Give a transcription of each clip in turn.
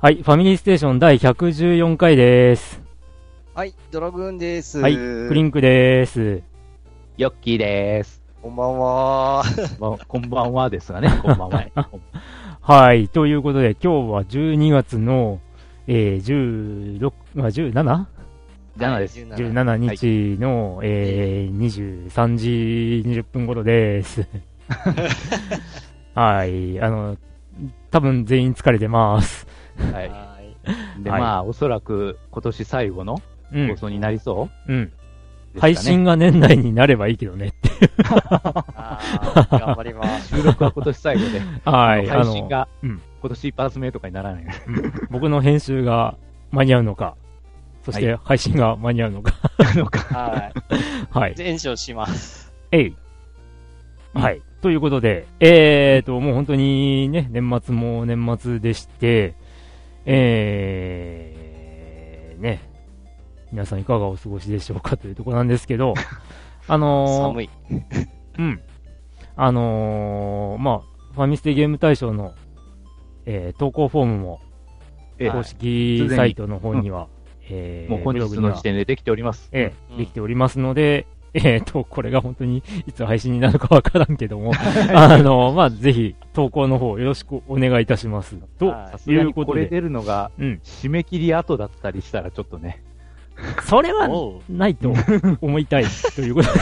はい、ファミリーステーション第114回です。はい、ドラグーンです。はい、クリンクです。ヨッキーです。こんばんは。こんばんはですがね、こんばんは。はい、ということで、今日は12月の、17? 7です。17日の、はい、23時20分頃です。はい、多分全員疲れてます。はい。で、はい、まあ、おそらく今年最後の放送になりそう、うんね、配信が年内になればいいけどねっていう。頑張ります。収録は今年最後で。はい。配信が今年一発目とかにならない。僕の編集が間に合うのか、そして配信が間に合うのか。はい。全勝します。はい。ということで、もう本当にね、年末も年末でして、ね、皆さんいかがお過ごしでしょうかというところなんですけど、寒い。うん。まあ、ファミステゲーム大賞の、投稿フォームも、公式サイトの方には、もう本日の時点でできております。できておりますので、これが本当にいつ配信になるかわからんけども、まあ、ぜひ投稿の方よろしくお願いいたします。ということで、これ出るのが、締め切り後だったりしたらちょっとね、それはないと思いたいということで、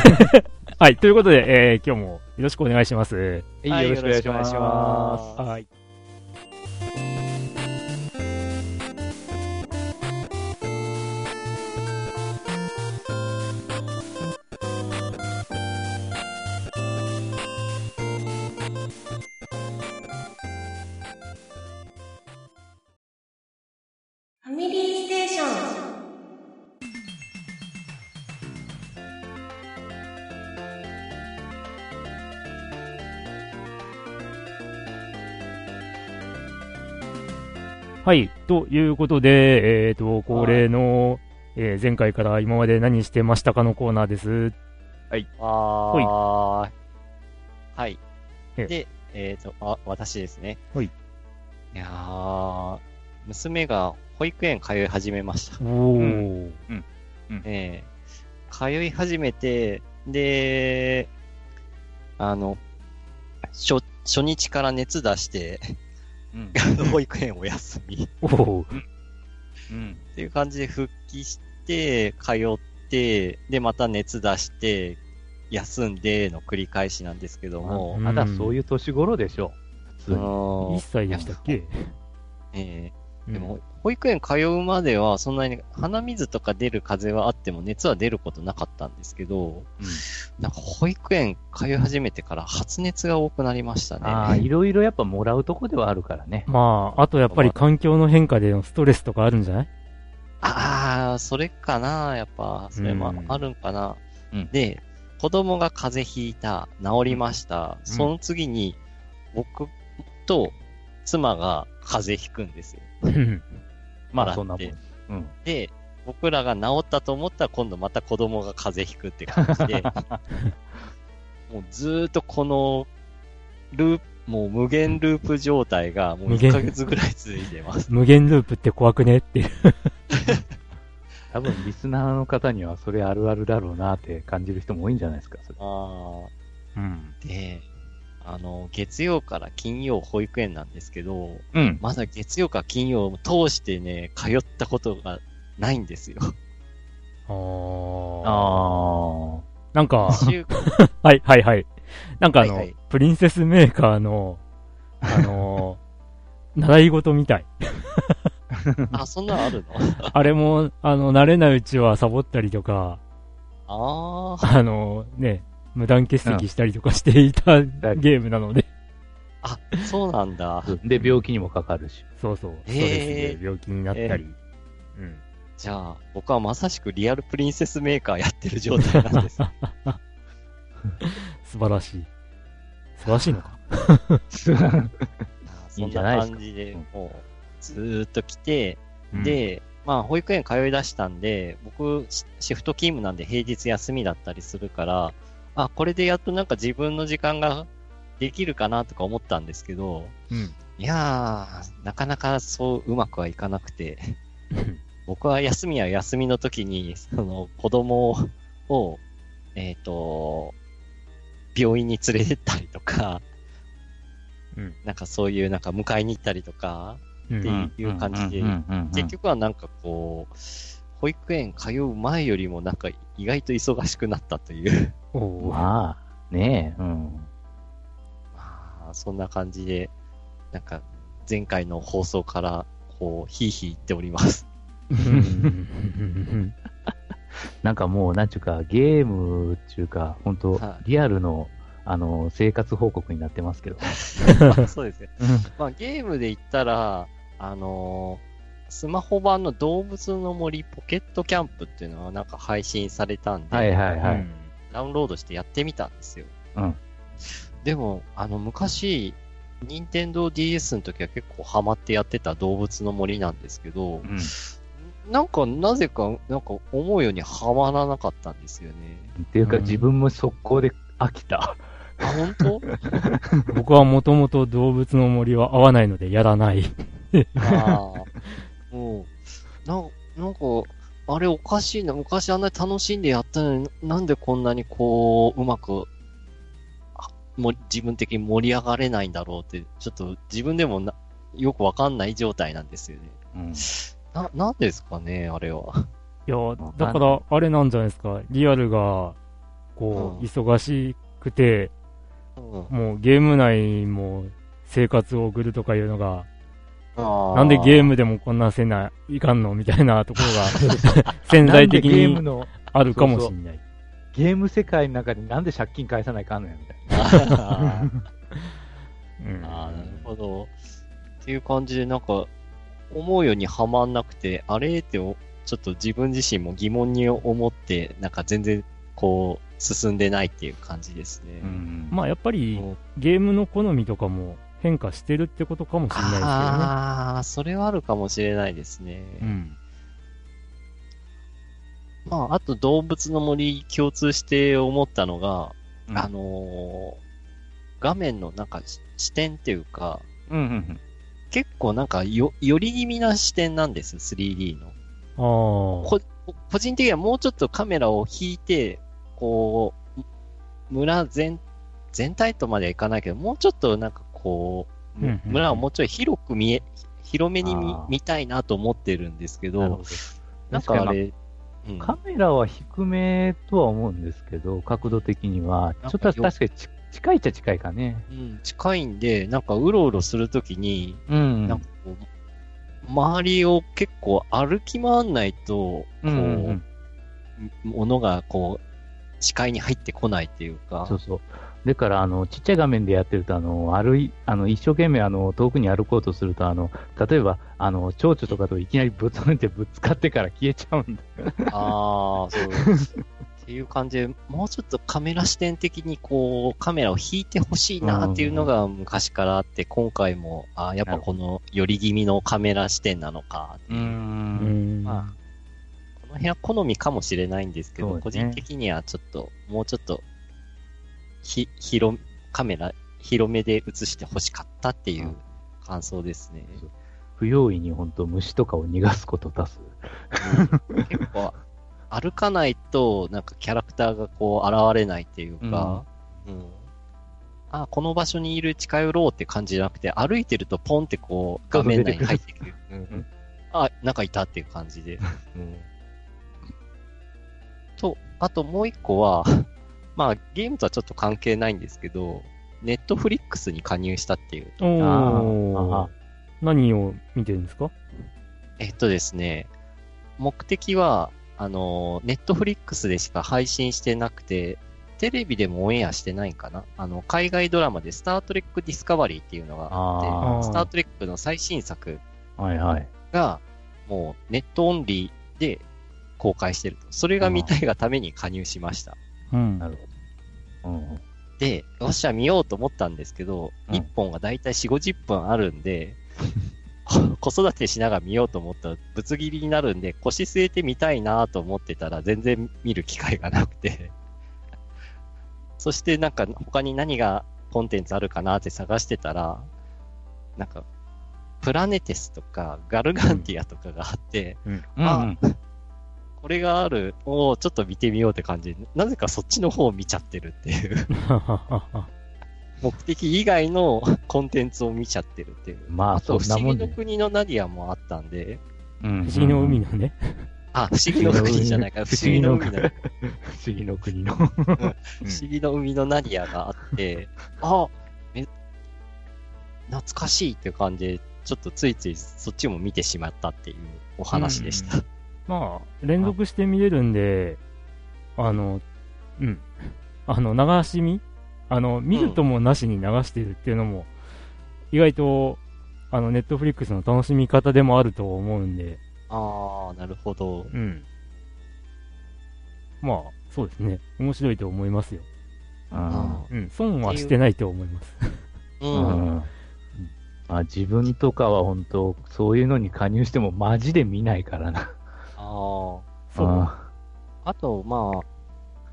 はい、ということで、今日もよろしくお願いします。はい、よろしくお願いします。はい。ファミリーステーション。はい、ということで、恒例の、前回から今まで何してましたかのコーナーです。はい。はい。で、私ですね。はい。いやー、娘が保育園通い始めました。通い始めて、で、初日から熱出して、保育園お休みっていう感じで復帰して、通って、で、また熱出して、休んでの繰り返しなんですけども。まだそういう年頃でしょ。1歳でしたっけ？でも、保育園通うまでは、そんなに鼻水とか出る風はあっても熱は出ることなかったんですけど、なんか保育園通い始めてから発熱が多くなりましたね。ああ、いろいろやっぱもらうとこではあるからね。まあ、あとやっぱり環境の変化でのストレスとかあるんじゃない？ああ、それかな、やっぱ、それもあるんかな。で、子供が風邪ひいた、治りました。その次に、僕と妻が風邪ひくんですよ。まあそんなもん。で、僕らが治ったと思ったら今度また子供が風邪ひくって感じで、もうずーっとこのループ、もう無限ループ状態がもう1ヶ月ぐらい続いてます。無限ループって怖くねっていう。多分リスナーの方にはそれあるあるだろうなって感じる人も多いんじゃないですか。それで、月曜から金曜保育園なんですけど、まだ月曜から金曜を通してね、通ったことがないんですよ。なんか、なんかプリンセスメーカーの、習い事みたい。あ、そんなのあるの？あれも、慣れないうちはサボったりとか、ね、無断欠席したりとかしていたゲームなので。あ、そうなんだ。で、病気にもかかるし。そうそう。ストレスで病気になったり。じゃあ、僕はまさしくリアルプリンセスメーカーやってる状態なんです。素晴らしい。素晴らしいのか。いいんじゃないですか。そんな感じでもうずーっと来て、うん、で、まあ保育園通い出したんで、僕シフト勤務なんで平日休みだったりするから、あ、これでやっとなんか自分の時間ができるかなとか思ったんですけど、うん、いやーなかなかそううまくはいかなくて、僕は休みは休みの時にその子供を病院に連れてったりとか、うん、なんかそういうなんか迎えに行ったりとかっていう感じで、結局はなんかこう保育園通う前よりもなんか意外と忙しくなったという。まあねえ、うん。そんな感じで、なんか前回の放送からこうヒーヒー言っておりますなんかもうなんちゅうかゲームっていうか本当、はい、リアルの、生活報告になってますけどまあそうですね、うんまあ、ゲームで言ったらスマホ版の動物の森ポケットキャンプっていうのはなんか配信されたんで、はいはいはいうん、ダウンロードしてやってみたんですよ、うんでも昔任天堂 DS の時は結構ハマってやってた動物の森なんですけど、うん、なんかなぜかなんか思うようにハマらなかったんですよね。っていうか、うん、自分も速攻で飽きた。あ本当？僕はもともと動物の森は合わないのでやらない。ああ、もうなんかあれおかしいな。昔あんなに楽しんでやったのになんでこんなにこううまく。もう自分的に盛り上がれないんだろうって、ちょっと自分でもよくわかんない状態なんですよね。うん、なんですかね、あれは。いや、だからあれなんじゃないですか、リアルが、こう、忙しくて、うん、もうゲーム内も生活を送るとかいうのが、なんでゲームでもこんなせないかんのみたいなところが、潜在的にあるかもしれない。ゲーム世界の中でなんで借金返さないかんのやみたいな、うん、ああなるほどっていう感じでなんか思うようにはまんなくてあれってちょっと自分自身も疑問に思ってなんか全然こう進んでないっていう感じですね、うん、まあやっぱりゲームの好みとかも変化してるってことかもしれないですけどね。ああそれはあるかもしれないですね、うんまあ、あと動物の森共通して思ったのが、うん、画面のなんか視点っていうか、うんうんうん、結構なんか寄り気味な視点なんですよ、3D の。個人的にはもうちょっとカメラを引いて、こう、村全体とまではいかないけど、もうちょっとなんかこう、うんうんうん、村をもうちょい広めに見たいなと思ってるんですけど、なんかあれ、カメラは低めとは思うんですけど、角度的には。ちょっと確かに近いっちゃ近いかね。うん、近いんで、なんかうろうろするときに、うん、なんかこう、周りを結構歩き回んないと、こう、うんうん、ものがこう、視界に入ってこないっていうか。そうそう。だから、ちっちゃい画面でやってると、一生懸命、遠くに歩こうとすると、例えば、蝶々とかといきなりぶつかってぶつかってから消えちゃうんだ。ああ、そう。っていう感じで、もうちょっとカメラ視点的に、こう、カメラを引いてほしいなっていうのが昔からあって、今回も、やっぱこの、寄り気味のカメラ視点なのかっていう。まあこの辺は好みかもしれないんですけど、ね、個人的にはちょっともうちょっとカメラ広めで映してほしかったっていう感想ですね。うん、不用意に本当虫とかを逃がすこと出す。うん、結構歩かないとなんかキャラクターがこう現れないっていうか、うんうん、あこの場所にいる近寄ろうって感じじゃなくて歩いてるとポンってこう画面内に入ってくる。うんうん、あなんかいたっていう感じで。うんと、あともう一個は、まあゲームとはちょっと関係ないんですけど、ネットフリックスに加入したっていう。何を見てるんですか？ですね、目的は、ネットフリックスでしか配信してなくて、テレビでもオンエアしてないんかな？海外ドラマでスタートレックディスカバリーっていうのがあって、スタートレックの最新作が、もうネットオンリーで、公開してると。それが見たいがために加入しました。うん。なるほうん、で、よっしゃ見ようと思ったんですけど、うん、1本がだいたい 4,50 分あるんで子育てしながら見ようと思ったらぶつ切りになるんで、腰据えて見たいなと思ってたら全然見る機会がなくてそしてなんか他に何がコンテンツあるかなって探してたら、なんかプラネテスとかガルガンティアとかがあって、うんうん、あ、うん、これがある、おーちょっと見てみようって感じで、なぜかそっちの方を見ちゃってるっていう目的以外のコンテンツを見ちゃってるっていう。まあ、そう、不思議の国のナディアもあったんで。うん、不思議の海のね。あ、不思議の国じゃないか。不思議の海の。不思議の国の。不思議の海のナディアがあって、あ、懐かしいっていう感じで、ちょっとついついそっちも見てしまったっていうお話でした。うん、まあ、連続して見れるんで、うん。流し見見るともなしに流してるっていうのも、意外と、ネットフリックスの楽しみ方でもあると思うんで。あー、なるほど。うん。まあ、そうですね。面白いと思いますよ。ああ。うん。損はしてないと思います。うん。まあ、自分とかは本当、そういうのに加入してもマジで見ないからな。ああ。そう。あと、まあ、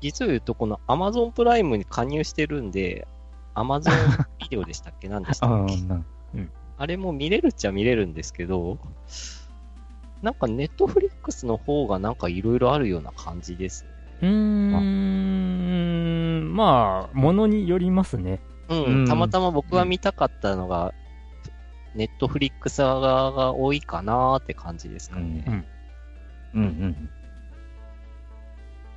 実を言うとこの Amazon プライムに加入してるんで Amazon ビデオでしたっけ何でしたっけうん、あれも見れるっちゃ見れるんですけど、なんか Netflix の方がなんかいろいろあるような感じですね。まあものによりますね。うん、たまたま僕が見たかったのが Netflix 側が多いかなーって感じですかね。うんうん、うんうん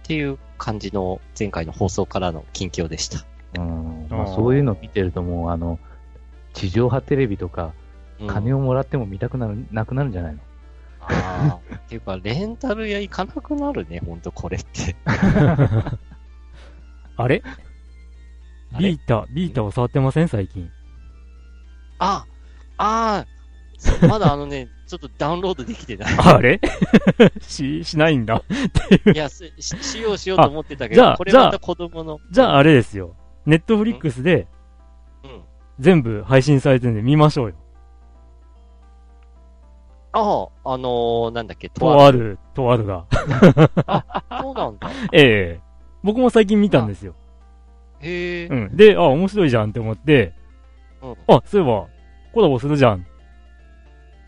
っていう感じの前回の放送からの近況でした。まあ、そういうの見てるともう地上波テレビとか、うん、金をもらっても見たくなくなるんじゃないの？ああ、っていうかレンタル屋行かなくなるね、ほんとこれって。あれ？ビータを触ってません最近？まだちょっとダウンロードできてない。あれしないんだっていう。いや、しようと思ってたけど、これまた子供の。じゃああれですよ。ネットフリックスで、うん、全部配信されてるんで見ましょうよ。ああ、なんだっけ、とあるが。あ、そうなんだ。ええ。僕も最近見たんですよ。へえ。うん。で、あ、面白いじゃんって思って、うん、あ、そういえば、コラボするじゃん。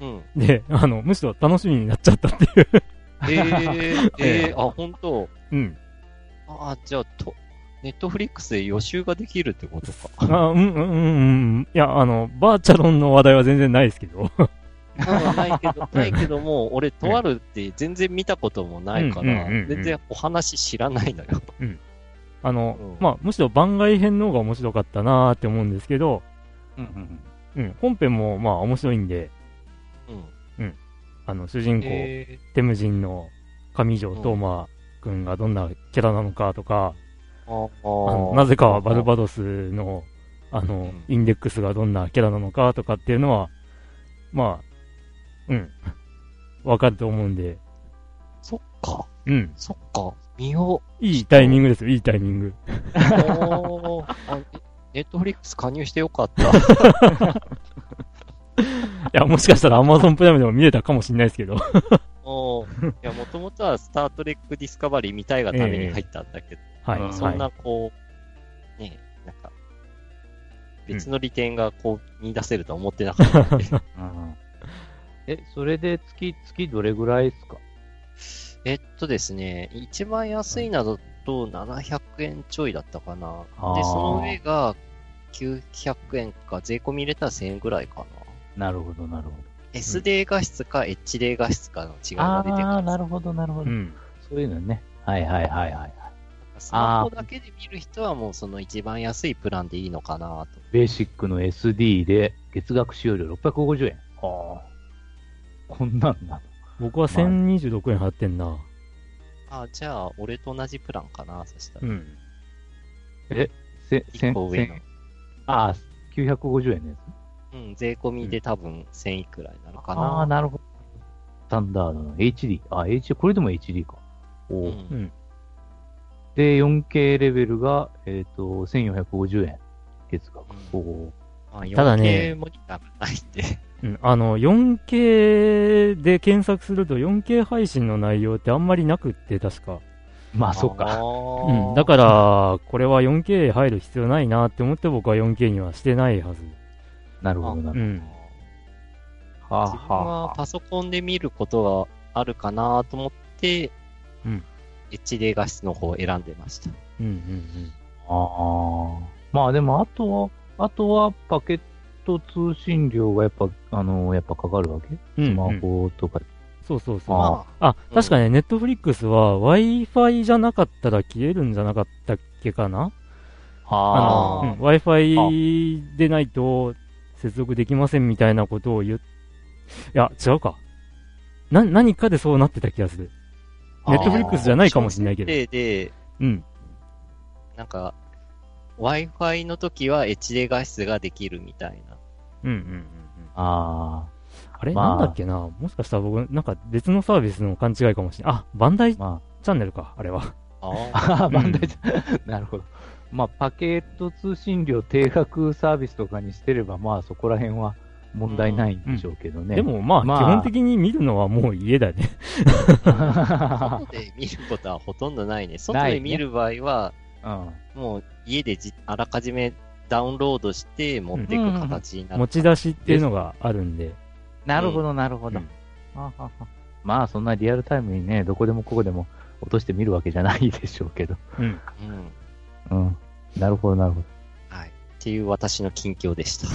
うん、で、むしろ楽しみになっちゃったっていう。あ、ほんと。うん。あ、じゃあ、ネットフリックスで予習ができるってことか。いや、バーチャロンの話題は全然ないですけど。ないけども、俺、とあるって全然見たこともないから、全然お話知らないのよ。うん。まあ、むしろ番外編の方が面白かったなーって思うんですけど、本編も、まあ、面白いんで、うんうん、主人公、テムジンの上条トーマくんがどんなキャラなのかとか、なぜかバルバドスの、インデックスがどんなキャラなのかとかっていうのは、まあ、うん、わかると思うんで。そっか。うん。そっか。見よう。いいタイミングですよ、いいタイミング。ネットフリックス加入してよかった。いや、もしかしたら Amazon プライムでも見れたかもしれないですけどお。いや、もともとはスタートレックディスカバリー見たいがために入ったんだけど、はい、そんなこう、ねえ、なんか、別の利点がこう見出せるとは思ってなかったんで、うん、それで月どれぐらいですか？ですね、一番安いなどと700円ちょいだったかな。で、その上が900円か、税込み入れたら1000円ぐらいかな。なるほど、なるほど。SD 画質か HD 画質かの違いが出てくる。ああ、なるほど、なるほど。うん、そういうのね。はいはいはいはい。スマホだけで見る人はもうその一番安いプランでいいのかなと。ベーシックの SD で月額使用料650円。ああ。こんなんなの。僕は1026円払ってんな。ああ、じゃあ俺と同じプランかな、そしたら。うん。1個上の。ああ、950円のやつ。うん、税込みで多分1000いくらいなのかな。ああ、なるほど。スタンダードの HD。あ、これでも HD か。おお、うん。で 4K レベルが、1450円月額、うん、ただね 4K モニターがないって、うん、4K で検索すると 4K 配信の内容ってあんまりなくって確かまあそうか、うん、だからこれは 4K 入る必要ないなって思って僕は 4K にはしてないはず。なるほどなるほど、うん、自分はパソコンで見ることがあるかなと思って、うん、HD 画質の方を選んでました、うんうんうん、ああまあでもあとはパケット通信料がやっぱやっぱかかるわけ、うんうん、スマホとかそうそうそう。あ、うん、確かね、ネットフリックスは Wi-Fi じゃなかったら消えるんじゃなかったっけかな？うん、Wi-Fi でないと接続できませんみたいなことをいや、違うか。何かでそうなってた気がする。ネットフリックスじゃないかもしれないけど。で、うん。なんか、Wi-Fi の時は HD 画質ができるみたいな。うんうんうんうん。あれ、まあ、なんだっけな、もしかしたら僕、なんか別のサービスの勘違いかもしれない。あ、バンダイチャンネルか、まあ、あれは。あバンダイチャンネル。なるほど。まあ、パケット通信料定額サービスとかにしてれば、まあ、そこら辺は問題ないんでしょうけどね。うんうん、でも、まあ、基本的に見るのはもう家だね。外で見ることはほとんどないね。外で見る場合は、ねうん、もう家であらかじめダウンロードして持っていく形になる、うん。持ち出しっていうのがあるんで。なるほどなるほど、うん、はははまあそんなリアルタイムにねどこでもここでも落として見るわけじゃないでしょうけどうん、うんうん、なるほどなるほど、はい、っていう私の近況でした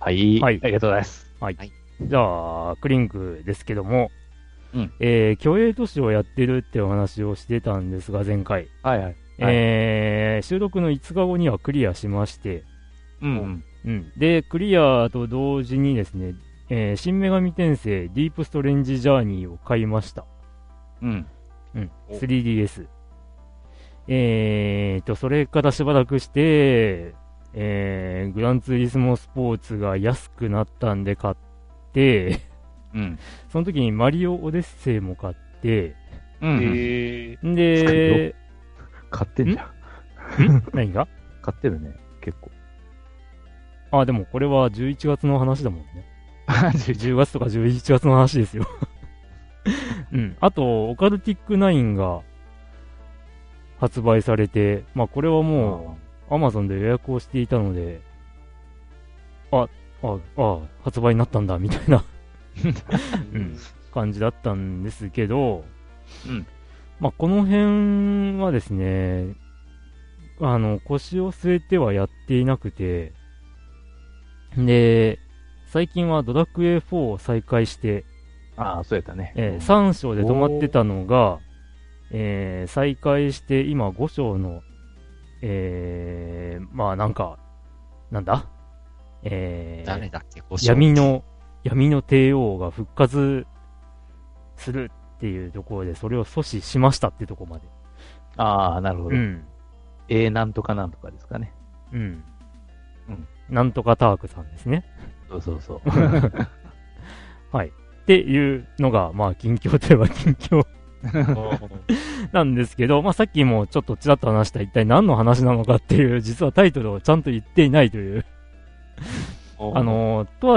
はい、はい、ありがとうございます、はいはい、じゃあクリンクですけども、うん競泳都市をやってるってお話をしてたんですが前回、はいはい収録の5日後にはクリアしまして、うんうん、でクリアと同時にですね新女神転生ディープストレンジジャーニーを買いました。うん。うん。3DS。それからしばらくして、グランツーリスモスポーツが安くなったんで買って、うん。その時にマリオオデッセイも買って、うん。で、買ってんじゃん。ん何が買ってるね、結構。あ、でもこれは11月の話だもんね。10月とか11月の話ですよ、うん、あとオカルティック9が発売されて、まあ、これはもう Amazon で予約をしていたので発売になったんだみたいな、うん、感じだったんですけど、うんまあ、この辺はですね腰を据えてはやっていなくてで最近はドラクエ4を再開してああそうやったね、3章で止まってたのが、再開して今5章の、まあなんかなんだ、誰だっけ5章闇の帝王が復活するっていうところでそれを阻止しましたってとこまでああなるほど、うん、なんとかなんとかですかねうん、うん、なんとかタークさんですねそうはいっていうのがまあ近況といえば近況なんですけど、まあ、さっきもちょっとちらっと話した一体何の話なのかっていう実はタイトルをちゃんと言っていないというとあ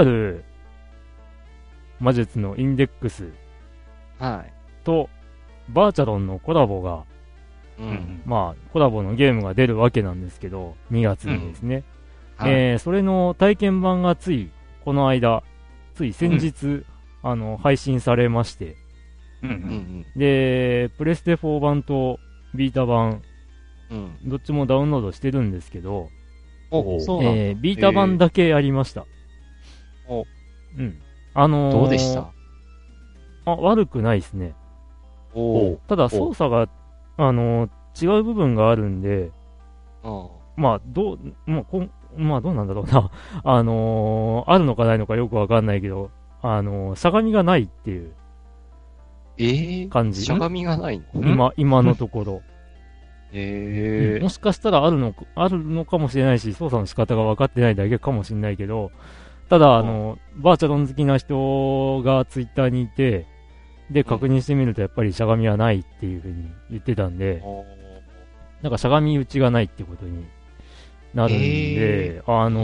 る魔術のインデックスとバーチャロンのコラボが、うん、まあコラボのゲームが出るわけなんですけど2月にですね、うんそれの体験版がこの間先日、うん、配信されまして、うんうんうん、でプレステ4版とビータ版、うん、どっちもダウンロードしてるんですけど、ビータ版だけやりました、うん、どうでした？あ、悪くないですね。ただ操作が、違う部分があるんで、まあどうもまあどうなんだろうな。あるのかないのかよくわかんないけど、しゃがみがないっていう感じ。しゃがみがないの？今のところ。うん、もしかしたらあるのかもしれないし、操作の仕方が分かってないだけかもしれないけど、ただ、バーチャロン好きな人がツイッターにいて、で、確認してみるとやっぱりしゃがみはないっていうふうに言ってたんで、なんかしゃがみ打ちがないってことになるんで、障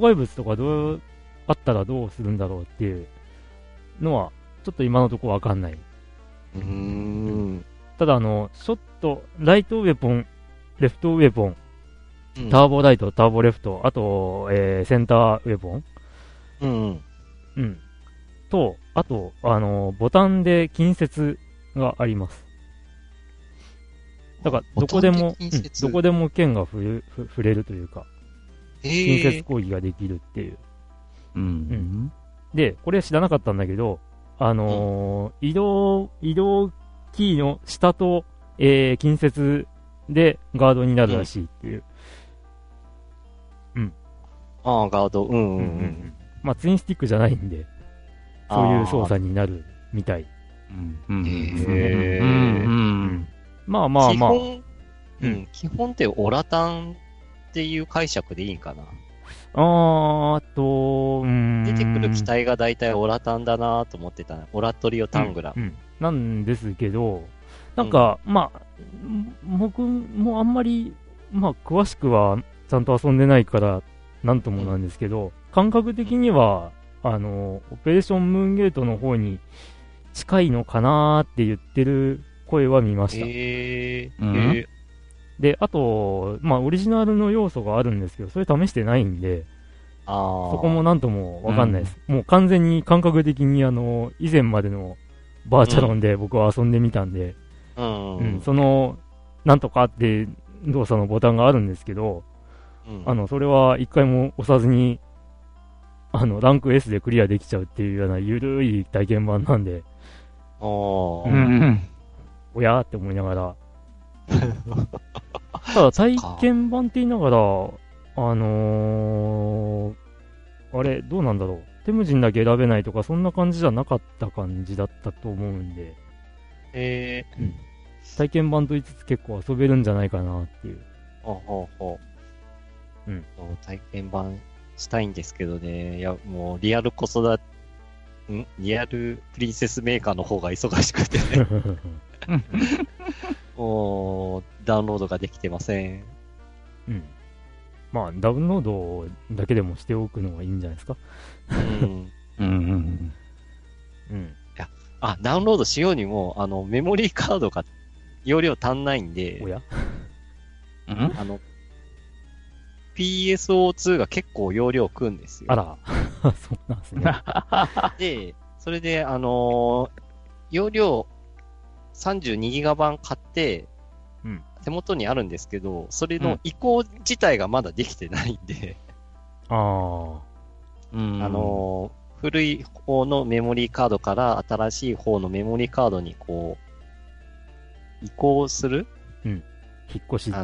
害物とかどうあったらどうするんだろうっていうのはちょっと今のところわかんない。ただショットライトウェポン、レフトウェポン、ターボライト、ターボレフト、あと、センターウェポン、うんうん、とあと、ボタンで近接があります。だからどこでも、どこでも剣が触れるというか、近接攻撃ができるっていう、うんうん、でこれ知らなかったんだけど、移動キーの下と、近接でガードになるらしいっていう、うん、ああガード、うんうんうん、うん、まあツインスティックじゃないんでそういう操作になるみたい。まあまあまあ基本ってオラタンっていう解釈でいいんかな。出てくる機体が大体オラタンだなと思ってた、オラトリオタングラ、うんうん、なんですけど、なんか、うん、まあ僕もあんまり、まあ、詳しくはちゃんと遊んでないからなんともなんですけど、うん、感覚的にはオペレーションムーンゲートの方に近いのかなって言ってる声は見ました。うん、であと、まあ、オリジナルの要素があるんですけど、それ試してないんで、そこもなんとも分かんないです。もう完全に感覚的に以前までのバーチャロンで僕は遊んでみたんで、うんうん、そのなんとかって動作のボタンがあるんですけど、うん、それは一回も押さずにランク S でクリアできちゃうっていうようなゆるい体験版なんで、うん、おやーって思いながらただ体験版って言いながらあれどうなんだろう、テムジンだけ選べないとかそんな感じじゃなかった感じだったと思うんで、うん、体験版と言いつつ結構遊べるんじゃないかなっていう。うん、体験版したいんですけどね。いやもうリアルプリンセスメーカーの方が忙しくてねもうダウンロードができてません。うん、まあダウンロードだけでもしておくのがいいんじゃないですかうんうんうんうん、いやダウンロードしようにもメモリーカードが容量足んないんで、おやPSO2 が結構容量食うんですよ。あら、そうなんですね。で、それで、容量 32GB 版買って、うん、手元にあるんですけど、それの移行自体がまだできてないんで、うん、古い方のメモリーカードから新しい方のメモリーカードにこう、移行する？うん。引っ越しで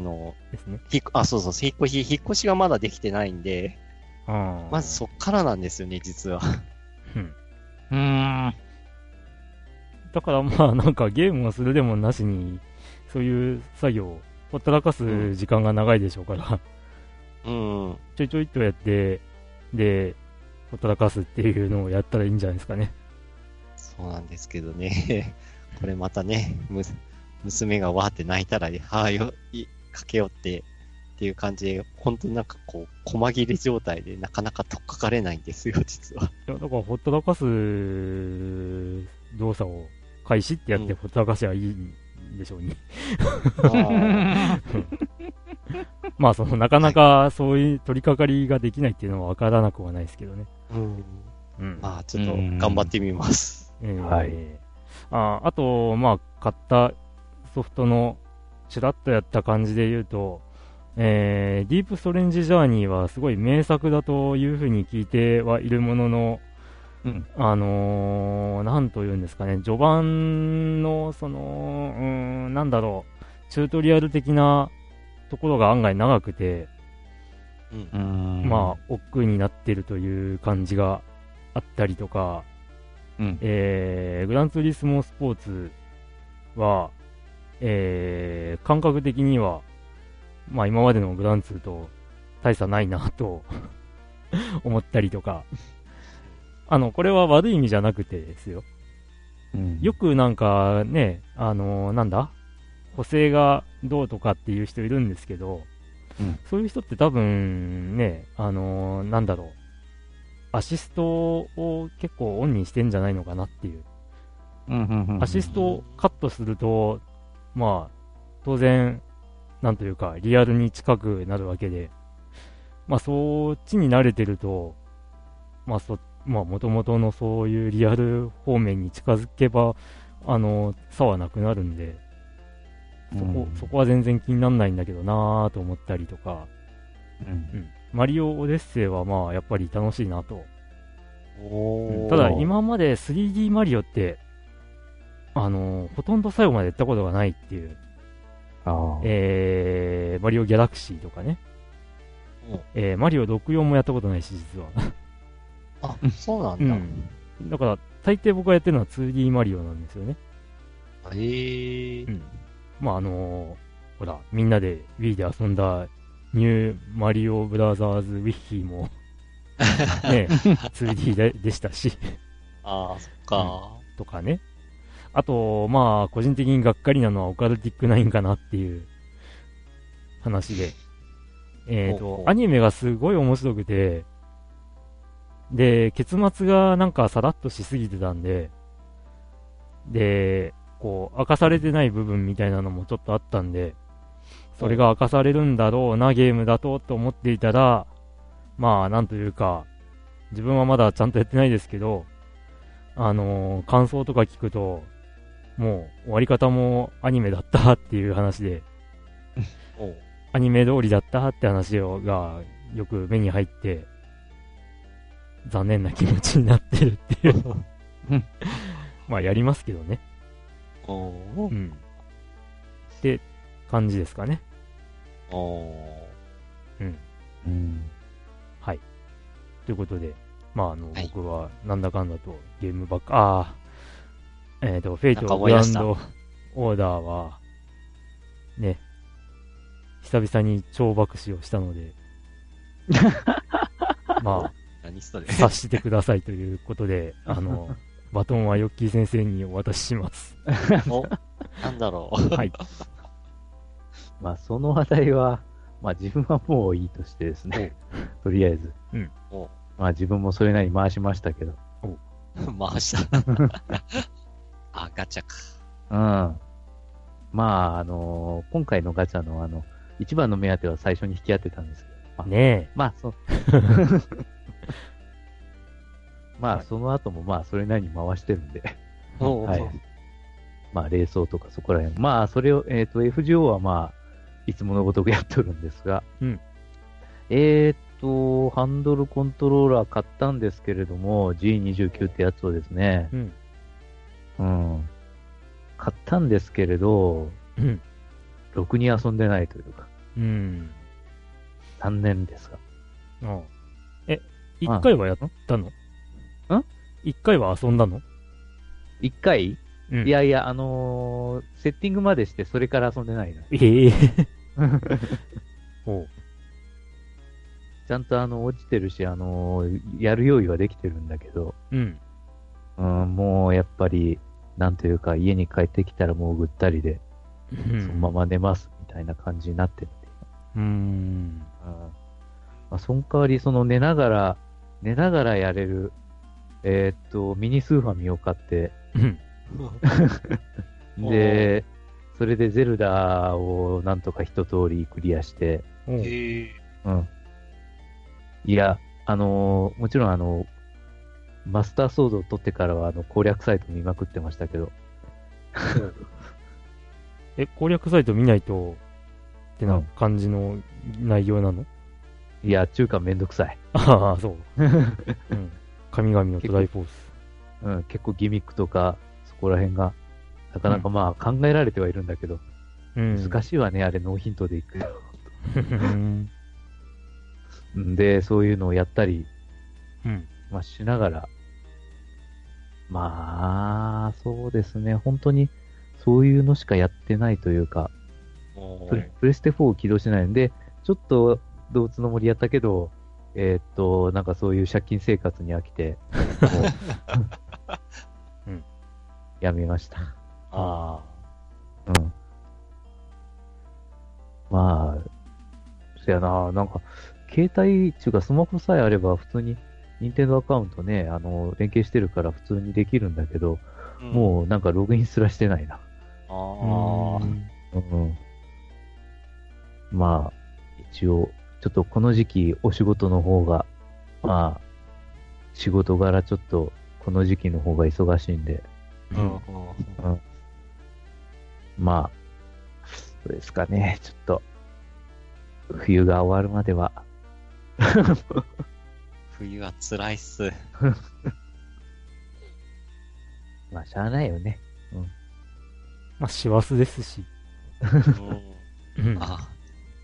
すね。そうそう、引っ越しがまだできてないんで、まずそっからなんですよね、実は。だからまあ、なんかゲームをするでもなしに、そういう作業をほったらかす時間が長いでしょうから、うん、ちょいちょいっとやって、で、ほったらかすっていうのをやったらいいんじゃないですかね。そうなんですけどね、これまたね、娘がわーって泣いたら、かけよってっていう感じで、本当になんかこう、細切れ状態でなかなかとっかかれないんですよ、実は。いや、だからほったらかす動作を開始ってやって、ほったらかしはいいんでしょうね。まあ、なかなかそういう取り掛かりができないっていうのはわからなくはないですけどね。まあ、ちょっと頑張ってみます。はい。あと、まあ、買ったソフトのちらっとやった感じで言うと、ディープストレンジジャーニーはすごい名作だというふうに聞いてはいるものの、なんというんですかね、序盤のなんだろう、チュートリアル的なところが案外長くて、まあ億劫になってるという感じがあったりとか、グランツーリスモスポーツは感覚的には、まあ、今までのグランツーと大差ないなと思ったりとかこれは悪い意味じゃなくてですよ、よくなんかね、なんだ補正がどうとかっていう人いるんですけど、うん、そういう人って多分ね、なんだろう、アシストを結構オンにしてんじゃないのかなっていう、うんうんうんうん、アシストをカットするとまあ当然なんというかリアルに近くなるわけで、まあそっちに慣れてるとまあ元々のそういうリアル方面に近づけば差はなくなるんで、そこは全然気にならないんだけどなぁと思ったりとか、うんうん、マリオオデッセイはまあやっぱり楽しいなと。お、うん、ただ今まで 3D マリオってほとんど最後までやったことがないっていう。あ、マリオギャラクシーとかね、マリオ64もやったことないし実はあ、そうなんだ、うん、だから大抵僕がやってるのは 2D マリオなんですよね。うん、まあほらみんなで Wii で遊んだニューマリオブラザーズウィッヒーもね 2D でしたしあー、そっか、うん、とかね。あとまあ個人的にがっかりなのはオカルティック9かなっていう話で、アニメがすごい面白くて、で結末がなんかさらっとしすぎてたんで、でこう明かされてない部分みたいなのもちょっとあったんで、それが明かされるんだろうなゲームだとと思っていたら、まあなんというか自分はまだちゃんとやってないですけど、感想とか聞くともう終わり方もアニメだったっていう話でアニメ通りだったって話がよく目に入って、残念な気持ちになってるっていうまあやりますけどね、うん、って感じですかね。うん、うん、はい、ということでまあはい、僕はなんだかんだとゲームばっか、フェイトグランドオーダーはね、久々に超爆死をしたのでまあ察してくださいということでバトンはヨッキー先生にお渡ししますお、なんだろうはい、まあその話題はまあ自分はもういいとしてですねとりあえず、うん、お、まあ自分もそれなり回しましたけど。回したあ、ガチャか。うん。まあ、今回のガチャの一番の目当ては最初に引き当てたんですけど。まあ、ねえ。まあ、そう。まあ、その後もまあ、それなりに回してるんで。はい。まあ、冷蔵とかそこら辺。まあ、それを、FGO はまあ、いつものごとくやっとるんですが。うん。ハンドルコントローラー買ったんですけれども G29 ってやつをですね、うん、うん、買ったんですけれど、うん、ろくに遊んでないというか、うん、残念ですが。ああ、1回はやったの？ああ、ん？ 1 回は遊んだの？ 1 回、うん、いやいや、セッティングまでしてそれから遊んでないな。ほう、ちゃんと落ちてるし、やる用意はできてるんだけど、うん、うん、もうやっぱりなんというか家に帰ってきたらもうぐったりで、うん、そのまま寝ますみたいな感じになってるっていう。まあ、その代わりその寝ながらやれるミニスーファミを買って、うん、でそれでゼルダをなんとか一通りクリアして、うん。いや、もちろんマスターソードを取ってからは攻略サイト見まくってましたけど攻略サイト見ないとってな感じの内容なの？いや、中華めんどくさい。ああ、そう、うん、神々のトライフォース、うん、結構ギミックとかそこら辺がなかなかまあ、うん、考えられてはいるんだけど、うん、難しいわね、あれノーヒントでいくよで、そういうのをやったり、うん、まあ、しながら、まあ、そうですね、本当にそういうのしかやってないというか、プレステ4を起動しないんで、ちょっと動物の森やったけど、なんかそういう借金生活に飽きて、うん、やめました。ああ、うん。まあ、そやな、なんか、携帯っていうかスマホさえあれば普通に、任天堂アカウントね、連携してるから普通にできるんだけど、うん、もうなんかログインすらしてないな。ああ。うん。まあ、一応、ちょっとこの時期お仕事の方が、まあ、仕事柄ちょっとこの時期の方が忙しいんで。うん。うん、まあ、そうですかね、ちょっと、冬が終わるまでは。冬は辛いっす。まあ、しゃあないよね。うん。まあ、師走ですし。うん、あ、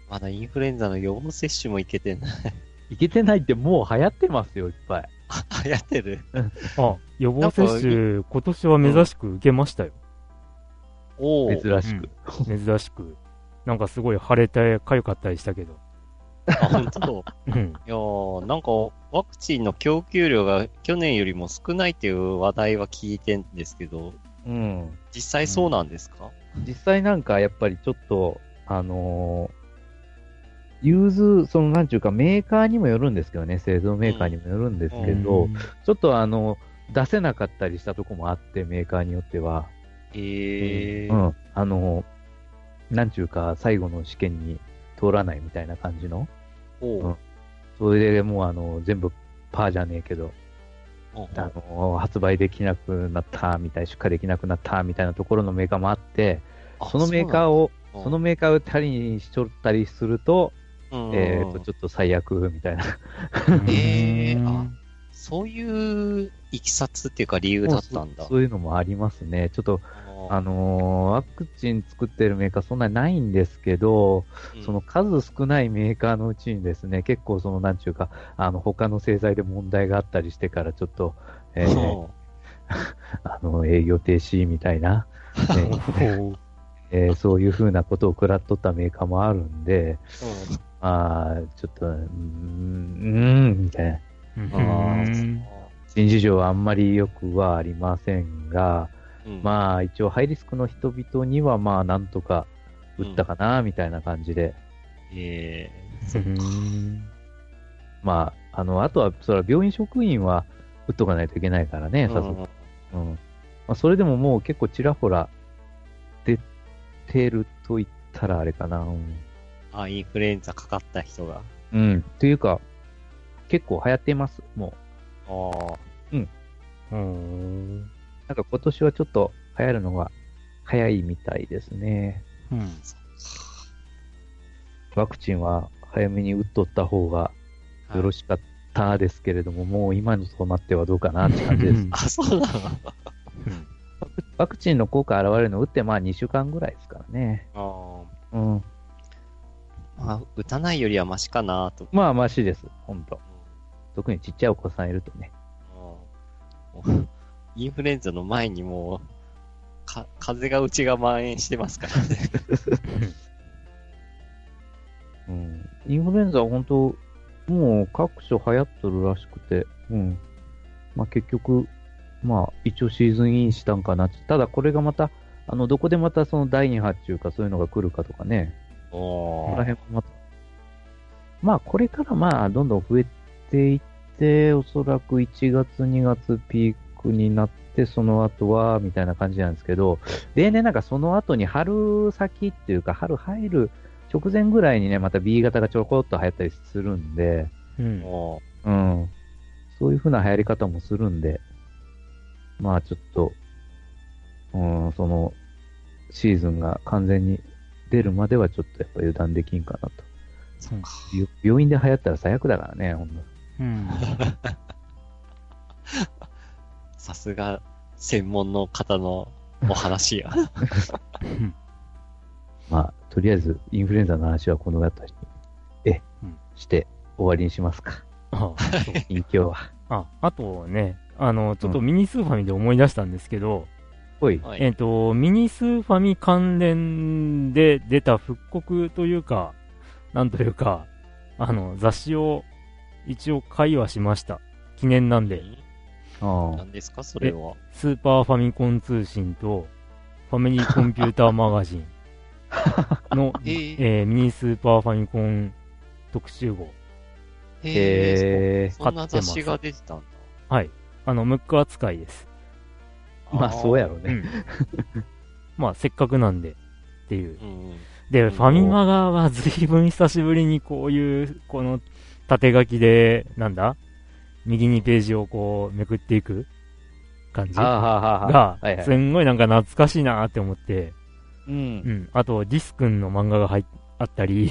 まだインフルエンザの予防接種もいけてない。いけてないってもう流行ってますよ、いっぱい。流行ってる。あ、予防接種、今年は珍しく受けましたよ。おー、珍しく、うん。珍しく。なんかすごい腫れて、かゆかったりしたけど。あ、ほんと。うん。いやー、なんかワクチンの供給量が去年よりも少ないっていう話題は聞いてんですけど、うん。実際そうなんですか？実際なんかやっぱりちょっと、融通、そのなんちゅうかメーカーにもよるんですけどね、製造メーカーにもよるんですけど、うん、ちょっと出せなかったりしたとこもあって、メーカーによっては。うん。なんちゅうか最後の試験に通らないみたいな感じの。うん、それでもう全部パーじゃねえけど、発売できなくなったみたい、出荷できなくなったみたいなところのメーカーもあって、そのメーカーを足りにしとったりすると、ちょっと最悪みたいな。あ、そういういきさつっていうか理由だったんだ。そういうのもありますね。ちょっとワクチン作ってるメーカーそんなにないんですけど、うん、その数少ないメーカーのうちにですね、結構そのなんちゅうか他の製剤で問題があったりしてからちょっと、営業停止みたいな、そういうふうなことを食らっとったメーカーもあるんで、あ、ちょっとみたいな、人事情はあんまりよくはありませんが。まあ一応ハイリスクの人々にはまあなんとか打ったかなみたいな感じで、まああとはそれは病院職員は打っとかないといけないからね、さすが。うん。まあそれでももう結構ちらほら出てると言ったらあれかな。うん、あ、インフルエンザかかった人が。うん。というか結構流行っていますもう。ああ。うん。なんか今年はちょっと流行るのが早いみたいですね。うん。ワクチンは早めに打っとった方がよろしかったですけれども、はい、もう今のとなってはどうかなって感じです。あ、そうなの。ワクチンの効果現れるの打ってまあ2週間ぐらいですからね。ああ。うん。まあ打たないよりはマシかなと。まあマシです。本当。特にちっちゃいお子さんいるとね。あインフルエンザの前にもう風がうちが蔓延してますからね、うん、インフルエンザは本当もう各所流行っとるらしくて、うん、まあ結局まあ一応シーズンインしたんかな。ただこれがまたどこでまたその第2波っていうかそういうのが来るかとかね、この辺もまたまあこれからまあどんどん増えていっておそらく1月2月ピークになってその後はみたいな感じなんですけど、例年なんかその後に春先っていうか春入る直前ぐらいにねまた B 型がちょこっと流行ったりするんで、うんうん、そういう風な流行り方もするんで、まあちょっと、うん、そのシーズンが完全に出るまではちょっとやっぱ油断できんかなと。うん、病院で流行ったら最悪だからね、ほんの。うんさすが専門の方のお話やまあとりあえずインフルエンザの話はこの辺りにして終わりにしますか。ああそう今日は あとねちょっとミニスーファミで思い出したんですけど、うん、ミニスーファミ関連で出た復刻というかなんというか雑誌を一応買いはしました、記念なんで。何ですかそれは。スーパーファミコン通信とファミリーコンピューターマガジンの、ミニスーパーファミコン特集号。そんな雑誌が出てたんだ。はい。ムック扱いです。まあ、そうやろうね。うん、まあ、せっかくなんで、っていう。うん、で、ファミマ側は随分久しぶりにこういう、この縦書きで、なんだ右にページをこう、めくっていく感じが、すんごいなんか懐かしいなーって思って、うん。うん。あと、ディス君の漫画があったり、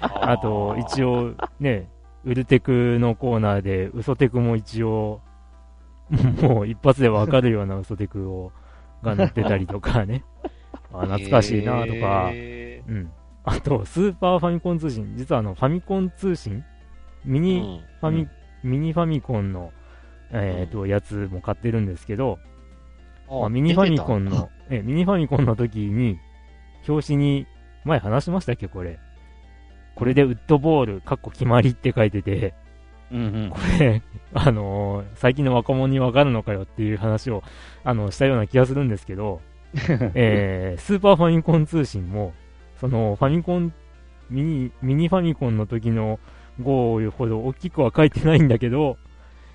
あと、一応、ね、ウルテクのコーナーで、ウソテクも一応、もう一発でわかるようなウソテクを、が載ってたりとかね。あ、懐かしいなとか、うん。あと、スーパーファミコン通信。実はファミコン通信ミニファミコンの、やつも買ってるんですけど、まあ、ミニファミコンの時に、表紙に、前話しましたっけ、これ。これでウッドボール、かっこ決まりって書いてて、うんうん、これ、最近の若者にわかるのかよっていう話を、したような気がするんですけど、スーパーファミコン通信も、その、ファミコン、ミニファミコンの時の号ほど大きくは書いてないんだけど、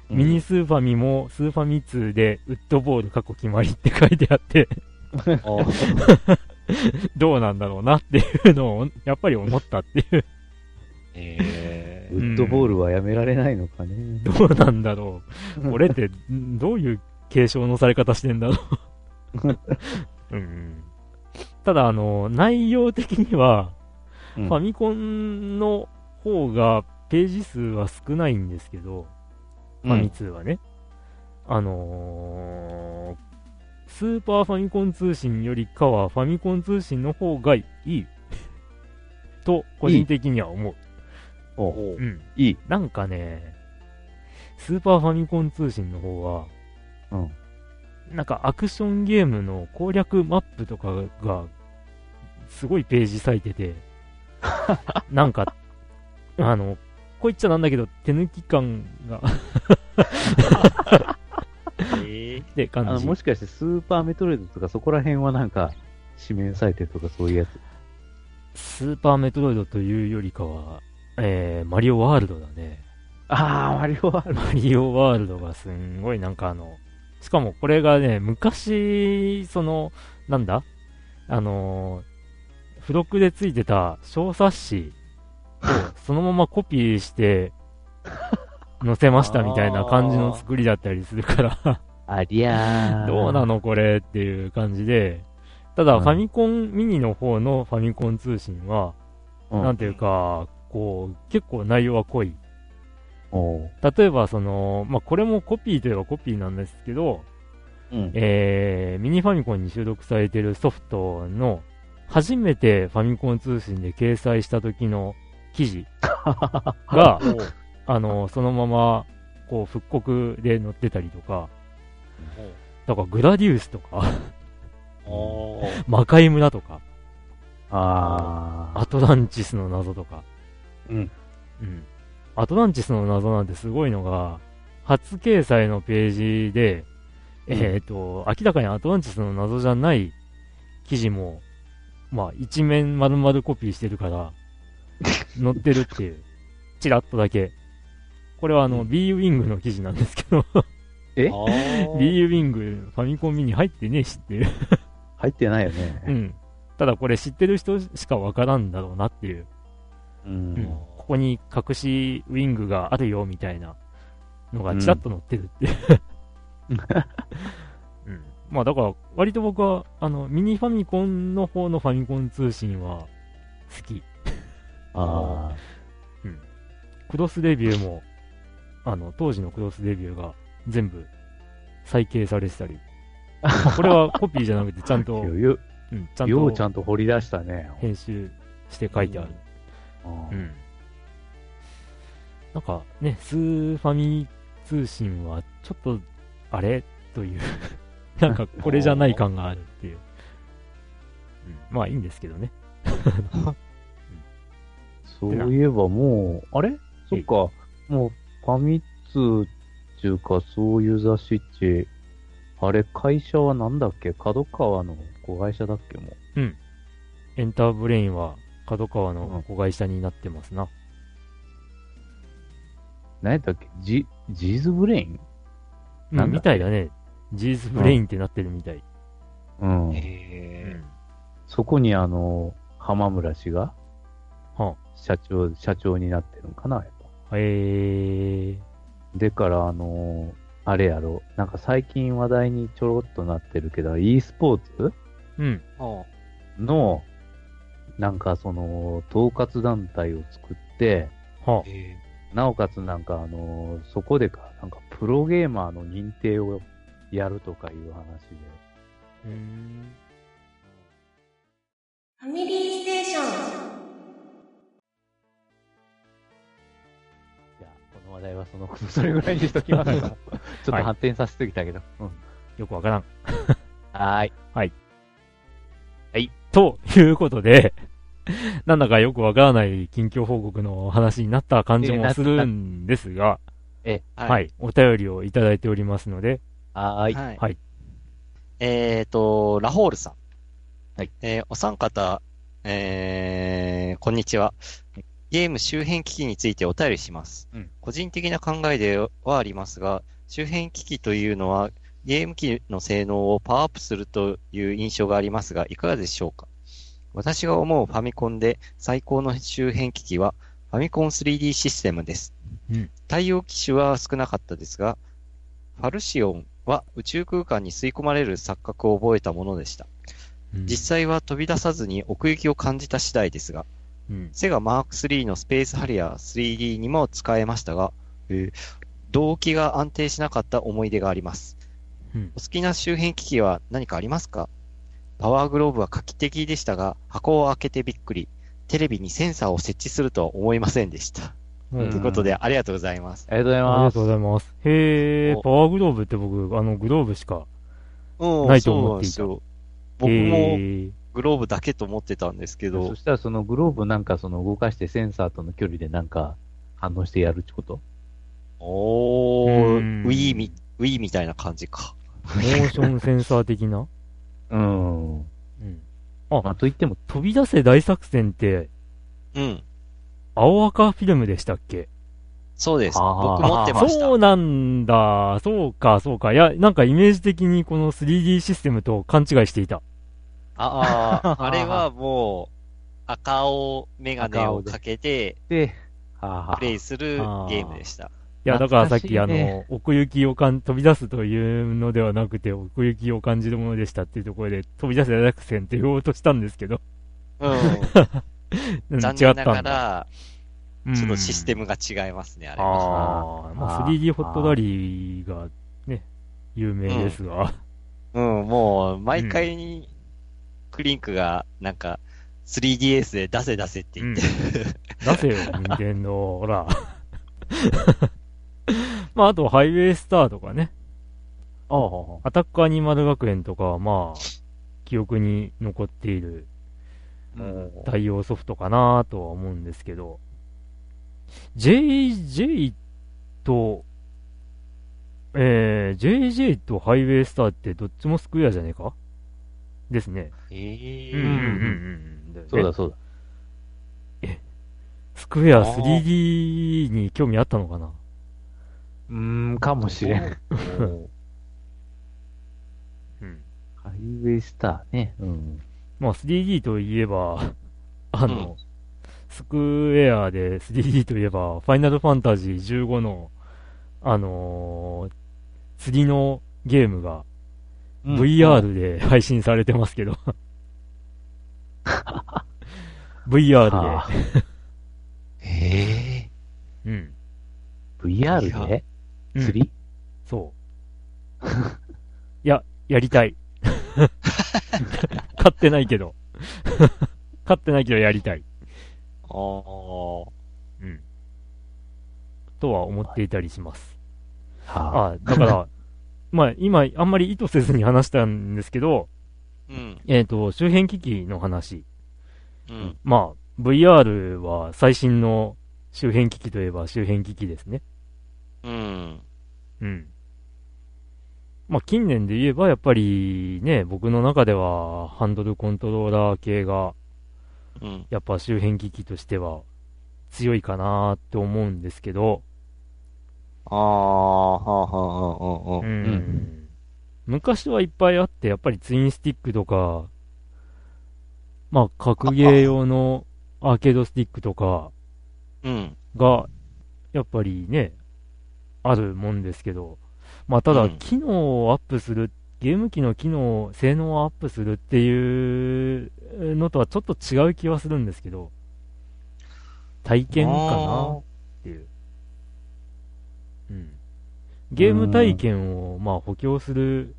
うん、ミニスーファミもスーファミ2でウッドボール過去決まりって書いてあってどうなんだろうなっていうのをやっぱり思ったっていう、ウッドボールはやめられないのかね、うん、どうなんだろう俺ってどういう継承のされ方してんだろう、うん、ただ内容的には、うん、ファミコンの方がページ数は少ないんですけど、ファミ通はね、うん、スーパーファミコン通信よりかはファミコン通信の方がいいと個人的には思う。おう、うん、いい。なんかね、スーパーファミコン通信の方は、うん、なんかアクションゲームの攻略マップとかがすごいページ割いてて、なんかこう言っちゃなんだけど手抜き感がって感じ。もしかしてスーパーメトロイドとかそこら辺はなんか指名されてるとかそういうやつ。スーパーメトロイドというよりかは、マリオワールドだね。ああ、マリオワールド。マリオワールドがすんごいなんかしかもこれがね、昔なんだ付録でついてた小冊子。そのままコピーして載せましたみたいな感じの作りだったりするからありゃーどうなのこれっていう感じで、ただファミコンミニの方のファミコン通信は、うん、なんていうかこう結構内容は濃い。例えばまあ、これもコピーといえばコピーなんですけど、うん、ミニファミコンに収録されているソフトの初めてファミコン通信で掲載した時の記事がそのままこう復刻で載ってたりとか、だからグラディウスとか魔界村とかアトランティスの謎とか、うんうん、アトランティスの謎なんてすごいのが初掲載のページで、明らかにアトランティスの謎じゃない記事もまあ一面丸々コピーしてるから載ってるっていうチラッとだけ。これはB ウィングの記事なんですけどえ B ウィングファミコンミニ入ってねえしっていう入ってないよね、うん、ただこれ知ってる人しかわからんだろうなっていう、うん、うん、ここに隠しウィングがあるよみたいなのがチラッと載ってるっていう、うんうん、まあだから割と僕はミニファミコンの方のファミコン通信は好き。あ、うん、クロスレビューも当時のクロスレビューが全部再掲されてたりこれはコピーじゃなくてちゃんと、うん、ちゃんと掘り出したね。編集して書いてある、うんうん、なんかねスーファミ通信はちょっとあれというなんかこれじゃない感があるっていう、うん、まあいいんですけどねそういえばもう、あれそっか、もうファミ通っていうかそういう雑誌って、あれ会社はなんだっけ、角川の子会社だっけもう。うん。エンターブレインは角川の子会社になってますな。何やったっけ、ジーズブレイン、なんみたいだね。ジーズブレインってなってるみたい。うん。へー。そこに浜村氏が、はあ、社長になってるのかな、やっぱ。へー。でからあれやろ、なんか最近話題にちょろっとなってるけど、e スポーツ、うん、の、なんかその、統括団体を作って、はあ、なおかつなんかそこでか、なんかプロゲーマーの認定をやるとかいう話で。ファミリーステーション。じゃあ、この話題はそれぐらいにしときますか。ちょっと発展させすぎたけど。はい、うん、よくわからん。はい。はい。はい。ということで、なんだかよくわからない近況報告の話になった感じもするんですが、はい、はい。お便りをいただいておりますので、はい。はい。ラホールさん。はい。お三方、こんにちは。ゲーム周辺機器についてお便りします。うん、個人的な考えではありますが、周辺機器というのは、ゲーム機の性能をパワーアップするという印象がありますが、いかがでしょうか。私が思うファミコンで最高の周辺機器はファミコン 3D システムです、うん、対応機種は少なかったですが、ファルシオンは宇宙空間に吸い込まれる錯覚を覚えたものでした、うん、実際は飛び出さずに奥行きを感じた次第ですが、うん、セガマーク3のスペースハリアー 3D にも使えましたが、動機が安定しなかった思い出があります。お好きな周辺機器は何かありますか？パワーグローブは画期的でしたが、箱を開けてびっくり。テレビにセンサーを設置するとは思いませんでした。ということで、ありがとうございます。ありがとうございます。ありがとうございます。へー、パワーグローブって僕、グローブしかないと思っていた。僕もグローブだけと思ってたんですけど。そしたらそのグローブなんか動かしてセンサーとの距離でなんか反応してやるってこと？Wii みたいな感じか。モーションセンサー的なうん。あ、まあ、といっても、飛び出せ大作戦って、うん。青赤フィルムでしたっけ？そうです。僕持ってました。そうなんだ。そうか、そうか。いや、なんかイメージ的にこの 3D システムと勘違いしていた。あれはもう、赤青メガネをかけて、で、プレイするゲームでした。いや、だからさっき、奥行きを飛び出すというのではなくて、奥行きを感じるものでしたっていうところで、飛び出せ大作戦って言おうとしたんですけど。うん。残念ながら、ちょっとシステムが違いますね、あれは。まあ、3D ホットラリーが、ね、有名ですが。うん、もう、毎回に、クリンクが、なんか、3DS で出せって言って。出せよ、任天堂、ほら。まあ、あと、ハイウェイスターとかね。アタックアニマル学園とかは、まあ、記憶に残っている、対応ソフトかなとは思うんですけど、JJ とハイウェイスターってどっちもスクエアじゃねえかですね。そうだそうだ。スクエア 3D に興味あったのかな？かもしれん。うん。ハイウェイスターね。うん。まあ 3D といえば、スクエアで 3D といえば、ファイナルファンタジー15の、釣りのゲームが、VR で配信されてますけど。VR で。へぇー。うん。VR で釣り、うん、そう。いや、やりたい。買ってないけど。買ってないけどやりたい。うん。とは思っていたりします。だから、まあ今、あんまり意図せずに話したんですけど、うん、周辺機器の話。うん。まあ、VR は最新の周辺機器といえば周辺機器ですね。うん。まあ、近年で言えばやっぱりね、僕の中ではハンドルコントローラー系がうん、やっぱ周辺機器としては強いかなって思うんですけど、あーはーはーはーはー、うんうん、昔はいっぱいあって、やっぱりツインスティックとか、まあ格ゲー用のアーケードスティックとかがやっぱりねあるもんですけど、まあただ機能をアップする、ゲーム機の機能性能をアップするっていうのとはちょっと違う気はするんですけど、体験かなっていう、うん、ゲーム体験をまあ補強する、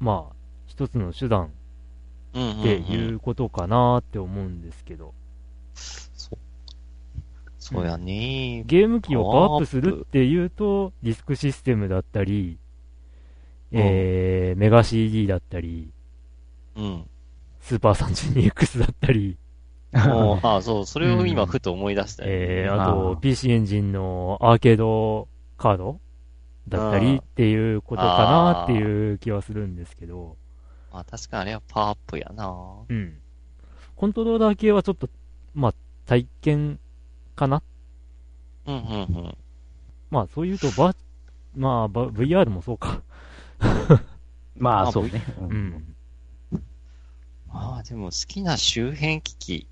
まあ一つの手段っていうことかなって思うんですけど、そうやね、ゲーム機をパワーアップするっていうと、ディスクシステムだったり、メガ CD だったり、うん、スーパー 32X だったり、ああそう、それを今ふと思い出したよ、ね、あと PC エンジンのアーケードカードだったりっていうことかなっていう気はするんですけど、まあ確かにあれはパワーアップやな、うん、コントローラー系はちょっとまあ体験かな、うんうんうん、まあそういうとまあVR もそうかまあそうね、うん、まあでも好きな周辺機器、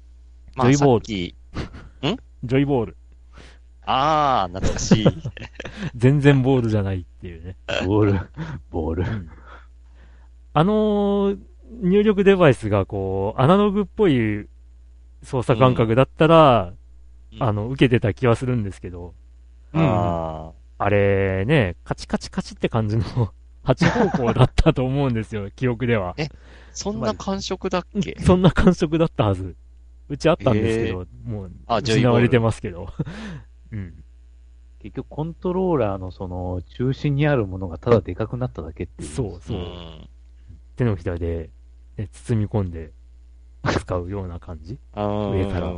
まあ、ジョイボールジョイボール、ああ懐かしい全然ボールじゃないっていうねボール、うん、入力デバイスがこうアナログっぽい操作感覚だったら、うん、受けてた気はするんですけど、うん、あれね、カチカチカチって感じの8方向だったと思うんですよ記憶では。そんな感触だっけ？そんな感触だったはず。うちあったんですけど、もう失われてますけど、うん、結局コントローラーのその中心にあるものがただでかくなっただけっていう。そうそう。うん、手のひらで、ね、包み込んで使うような感じ上から。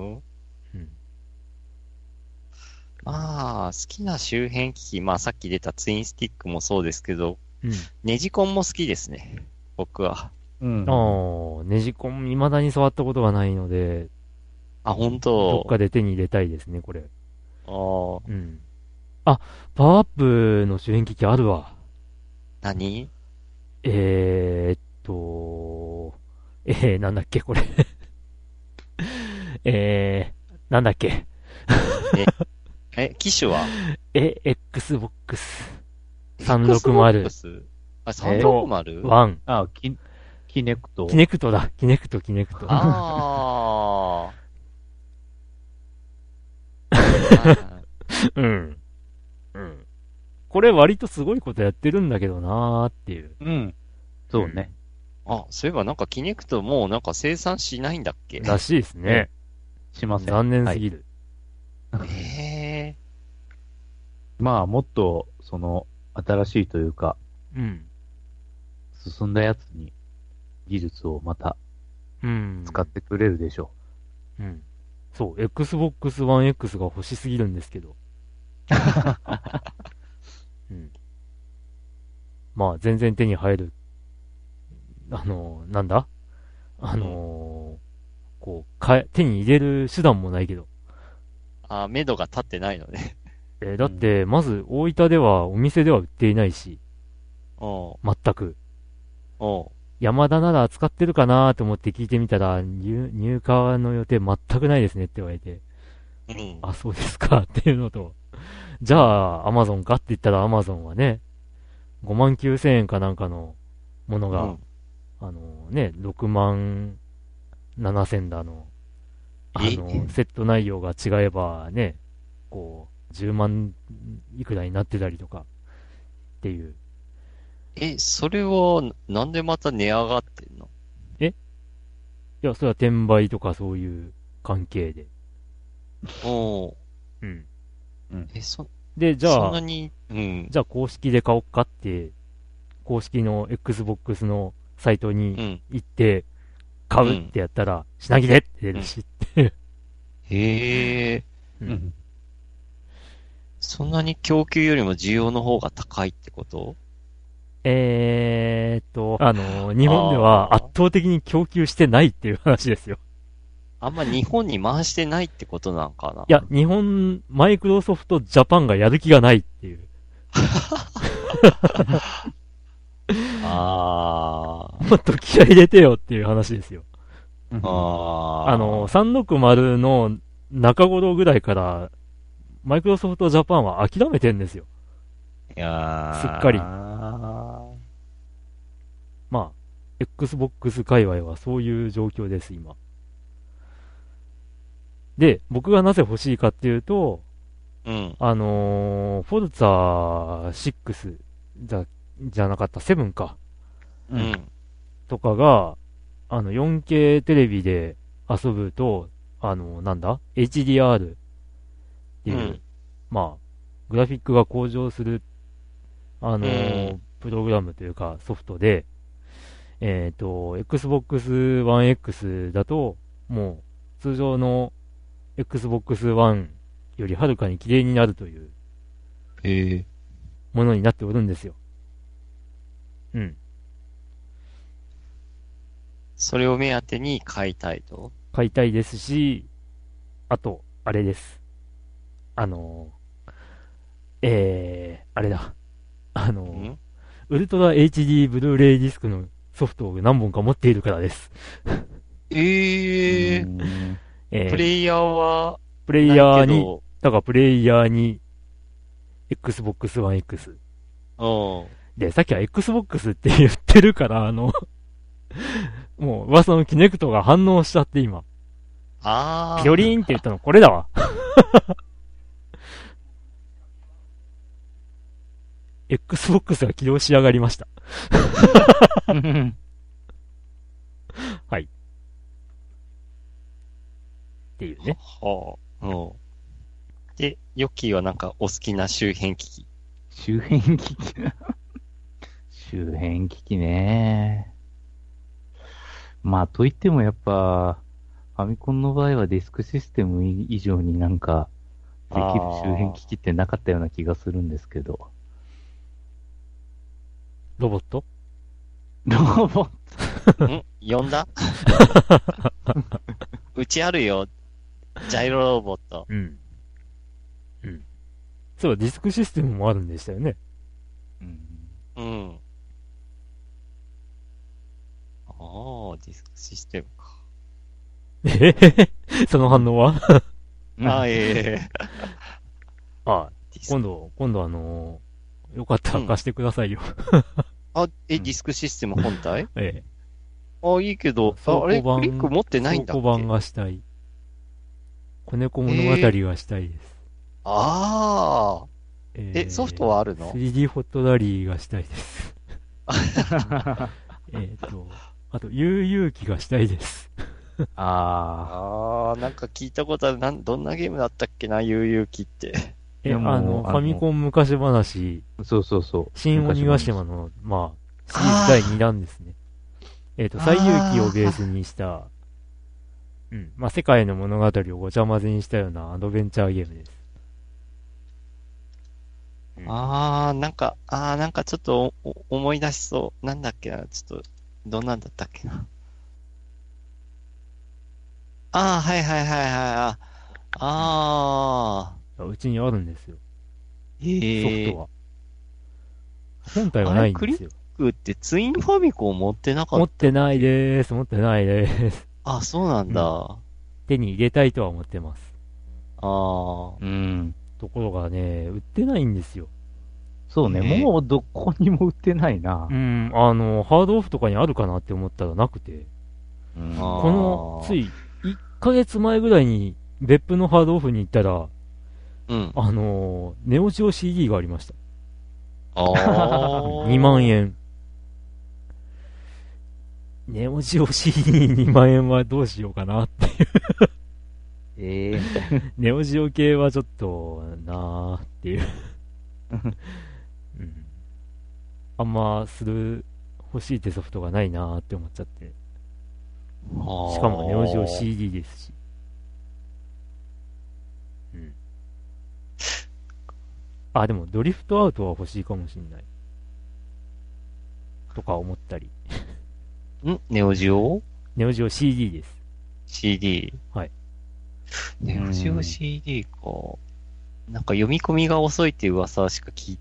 まあ、好きな周辺機器、まあさっき出たツインスティックもそうですけど、うん、ネジコンも好きですね、僕は。うん、ネジコン、未だに触ったことがないので、あ、本当。どっかで手に入れたいですね、これ。うん。あ、パワーアップの周辺機器あるわ。何？なんだっけ、これ。なんだっけ。機種はXbox 360。あ、360？ 1。あ、キネクト。キネクト。ああ。うん。うん。これ割とすごいことやってるんだけどなーっていう。うん。そうね。あ、そういえばなんかキネクトもうなんか生産しないんだっけ？らしいですね。しません。残念すぎる。はい、まあもっとその新しいというか、うん、進んだやつに技術をまた使ってくれるでしょう、うんうん、そう Xbox One X が欲しすぎるんですけど、うん、まあ全然手に入るなんだこう手に入れる手段もないけど、あ、目処が立ってないのね。だって、まず、大分では、お店では売っていないし。全く。山田なら使ってるかなと思って聞いてみたら、入荷の予定全くないですねって言われて。うん、あ、そうですかっていうのと。じゃあ、アマゾンかって言ったら、アマゾンはね、59,000円かなんかのものが、うん、67,000だの。セット内容が違えばね、こう、10万いくらになってたりとか、っていう。それは、なんでまた値上がってんの？いや、それは転売とかそういう関係で。おー。うん。うん。で、じゃあ、そんなに、うん、じゃあ公式で買おっかって、公式の Xbox のサイトに行って、うん、買うってやったら、品切れって出るしって。へえ。うん。そんなに供給よりも需要の方が高いってこと？日本では圧倒的に供給してないっていう話ですよ。あんま日本に回してないってことなんかな。いや、日本、マイクロソフトジャパンがやる気がないっていう。あー。もっと気合い入れてよっていう話ですよ。360の中頃ぐらいから、マイクロソフトジャパンは諦めてんですよ。いやー。すっかり。まあ、Xbox 界隈はそういう状況です、今。で、僕がなぜ欲しいかっていうと、うん、フォルツァ6じゃなかった、7か。うん。とかが、4K テレビで遊ぶと、HDR っていう、うん、まあ、グラフィックが向上する、プログラムというかソフトで、Xbox One X だと、もう、通常の Xbox One よりはるかに綺麗になるという、ものになっておるんですよ。うん。それを目当てに買いたいと。買いたいですし、あと、あれです。あれだ。ウルトラ HD ブルーレイディスクのソフトを何本か持っているからです。プレイヤーに Xbox One X。で、さっきは Xbox って言ってるから、もう噂のキネクトが反応しちゃって今。ピョリーンって言ったのこれだわ。Xbox が起動し上がりました。はい。っていうね。はあ。うん。で、ヨッキーはなんかお好きな周辺機器。周辺機器周辺機器ね。まあ、といってもやっぱ、ファミコンの場合はディスクシステム以上になんか、できる周辺機器ってなかったような気がするんですけど。ロボットん呼んだうちあるよ。ジャイロロボット。うん。うん。そう、ディスクシステムもあるんでしたよね。うん。うん。ああ、ディスクシステムか。その反応はあ、今度よかったら貸してくださいよ、うん。あ、ディスクシステム本体ええ。あ、いいけど、あれ、クリック持ってないんだっけ。倉庫版がしたい。子猫物語がしたいです。ああ。ソフトはあるの ?3D ホットラリーがしたいです。あと、悠々機がしたいです。ああ、なんか聞いたことある。どんなゲームだったっけな、悠々機って。ファミコン昔話。そう。新鬼ヶ島の、まあ、シリーズ第2弾ですね。最勇気をベースにした、うん。まあ、世界の物語をごちゃ混ぜにしたようなアドベンチャーゲームです。なんかちょっと思い出しそう。なんだっけな、ちょっと、どんなんだったっけな。うちにあるんですよ。ソフトは。本体はないんですよ。クリックってツインファミコン持ってなかった？持ってないです。あ、そうなんだ、うん。手に入れたいとは思ってます。ところがね、売ってないんですよ。そうね、もうどこにも売ってないな。うん、ハードオフとかにあるかなって思ったらなくて。つい1ヶ月前ぐらいに別府のハードオフに行ったら、うん、ネオジオ CD がありました。2万円。ネオジオ CD2 万円はどうしようかなっていう。ネオジオ系はちょっとなーっていう、うん。あんま欲しいってソフトがないなーって思っちゃって。しかもネオジオ CD ですし。でもドリフトアウトは欲しいかもしんないとか思ったり。ネオジオ CD です。CD。はい。ネオジオ CD か。なんか読み込みが遅いっていう噂しか聞い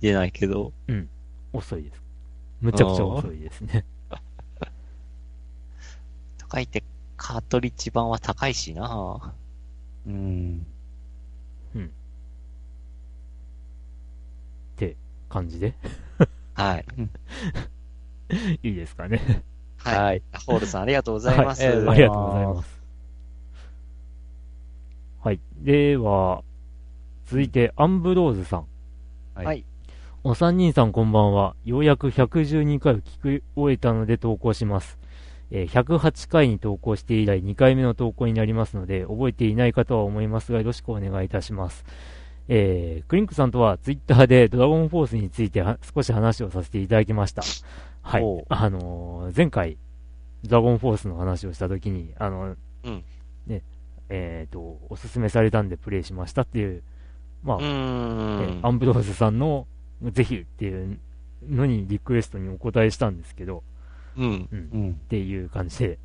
てないけど。うん。遅いです。むちゃくちゃ遅いですね。とか言って、カートリッジ版は高いしな。うん。って感じで。はい。いいですかね。はい。ホールさんありがとうございます。はい、ありがとうございます。はい。では、続いて、アンブローズさん。はい。お三人さんこんばんは。ようやく112回を聞き終えたので投稿します。108回に投稿して以来2回目の投稿になりますので、覚えていない方は思いますが、よろしくお願いいたします。クリンクさんとはツイッターでドラゴンフォースについて少し話をさせていただきました。はい。前回、ドラゴンフォースの話をしたときに、ね、おすすめされたんでプレイしましたっていう、まあ、アンブローズさんのぜひっていうのにリクエストにお答えしたんですけど、っていう感じ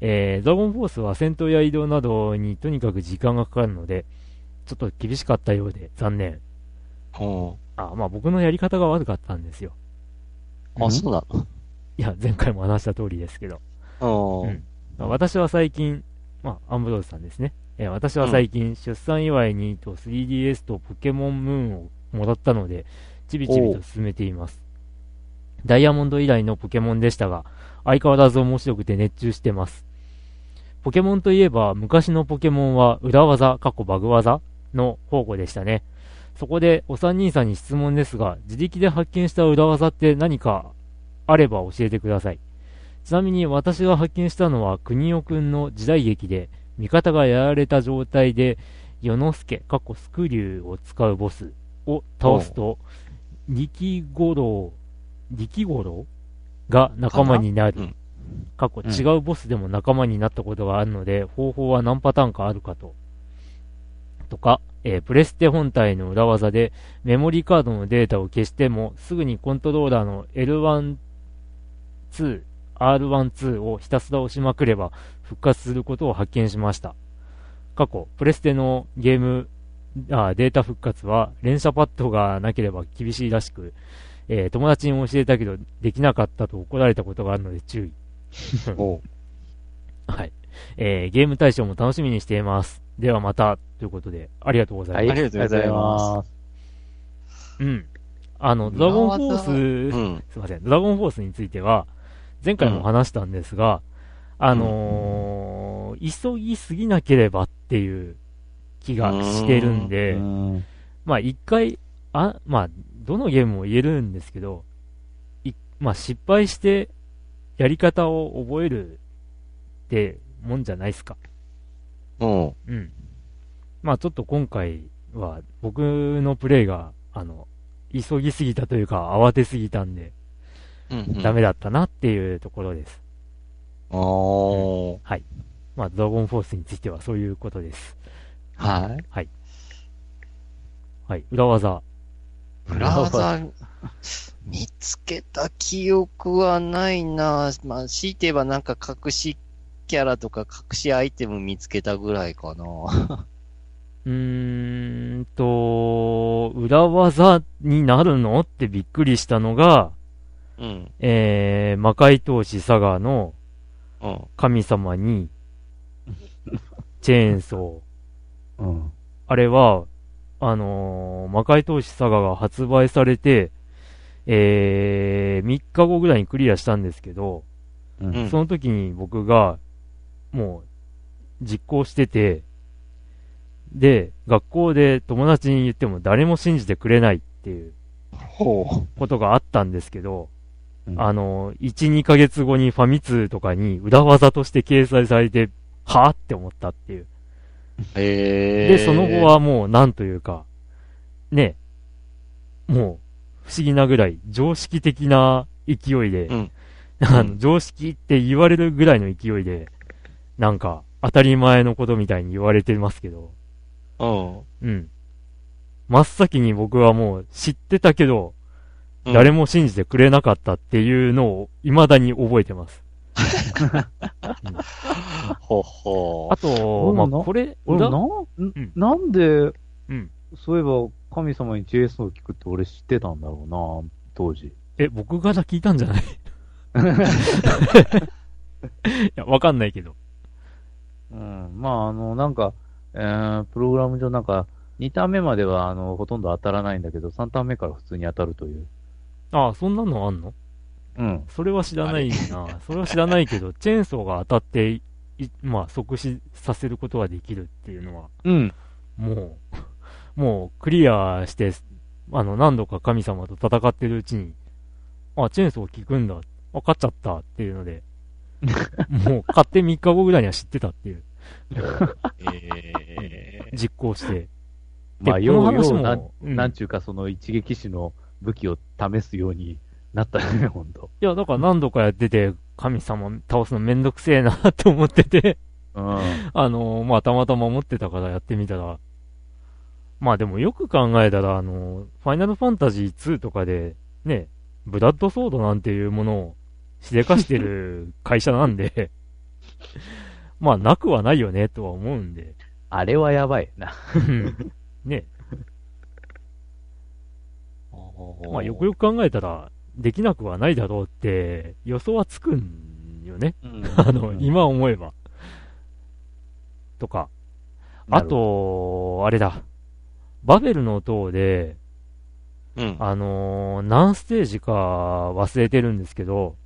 で、ドラゴンフォースは戦闘や移動などにとにかく時間がかかるので、ちょっと厳しかったようで残念。まあ僕のやり方が悪かったんですよ。そうだ。いや、前回も話した通りですけど。私は最近、アンブローズさんですね。私は最近、出産祝いにと 3DS とポケモンムーンをもらったので、ちびちびと進めています。ダイヤモンド以来のポケモンでしたが、相変わらず面白くて熱中してます。ポケモンといえば、昔のポケモンは裏技、バグ技の宝庫でしたね。そこで、お三人さんに質問ですが、自力で発見した裏技って何かあれば教えてください。ちなみに私が発見したのは、クニオくんの時代劇で、味方がやられた状態で、ヨノスケ、スクリューを使うボスを倒すと、力五郎が仲間になる。違うボスでも仲間になったことがあるので、方法は何パターンかあるかとか、プレステ本体の裏技でメモリーカードのデータを消してもすぐにコントローラーの L1、2、R12 をひたすら押しまくれば復活することを発見しました。過去、プレステのゲーム、データ復活は連射パッドがなければ厳しいらしく、友達に教えたけどできなかったと怒られたことがあるので注意。はい、ゲーム大賞も楽しみにしています。ではまたということでありがとうございます。ありがとうございます。ドラゴンフォース、すみません、ドラゴンフォースについては前回も話したんですが、急ぎすぎなければっていう気がしてるんで、一回どのゲームも言えるんですけど、失敗してやり方を覚えるってもんじゃないですか。ちょっと今回は僕のプレイが急ぎすぎたというか慌てすぎたんで、ダメだったなっていうところです。はい。ドラゴンフォースについてはそういうことです。はい。裏技見つけた記憶はないな。強いて言えばなんか隠しキャラとか隠しアイテム見つけたぐらいかな。裏技になるのってびっくりしたのが、魔界闘士サガの神様にチェーンソー、あれは魔界闘士サガが発売されて、3日後ぐらいにクリアしたんですけど、その時に僕がもう実行してて、で学校で友達に言っても誰も信じてくれないっていうことがあったんですけど、1、2ヶ月後にファミ通とかに裏技として掲載されて、はぁって思ったっていう。で、その後はもうなんというか、ね、もう不思議なぐらい常識的な勢いで、常識って言われるぐらいの勢いで、なんか当たり前のことみたいに言われてますけど、真っ先に僕はもう知ってたけど、誰も信じてくれなかったっていうのを未だに覚えてます。ほほ。あと、まあ、これ、なんで、うん、そういえば神様に JS を聞くって俺知ってたんだろうな、当時。僕が聞いたんじゃない？いや、わかんないけど。うん、まあ、なんか、プログラム上なんか、2ターン目までは、ほとんど当たらないんだけど、3ターン目から普通に当たるという。ああ、そんなのあんの？うん。それは知らないな。それは知らないけど、チェーンソーが当たって、まあ、即死させることができるっていうのは、うん。もう、クリアして、何度か神様と戦ってるうちに、あ、チェーンソー効くんだ。分かっちゃったっていうので、もう、買って3日後ぐらいには知ってたっていう。実行して。まあ、要は、なんちゅうか、その一撃死の武器を試すようになったよね、ほんと。いや、だから何度かやってて、神様倒すのめんどくせえなって思ってて、うん、まあ、たまたま持ってたからやってみたら、まあでもよく考えたら、ファイナルファンタジー2とかで、ね、ブラッドソードなんていうものをしでかしてる会社なんで、まあ、なくはないよね、とは思うんで。あれはやばいな。ね。まあ、よくよく考えたら、できなくはないだろうって、予想はつくんよね。うん、今思えば。とか。あと、あれだ。バベルの塔で、うん、何ステージか忘れてるんですけど、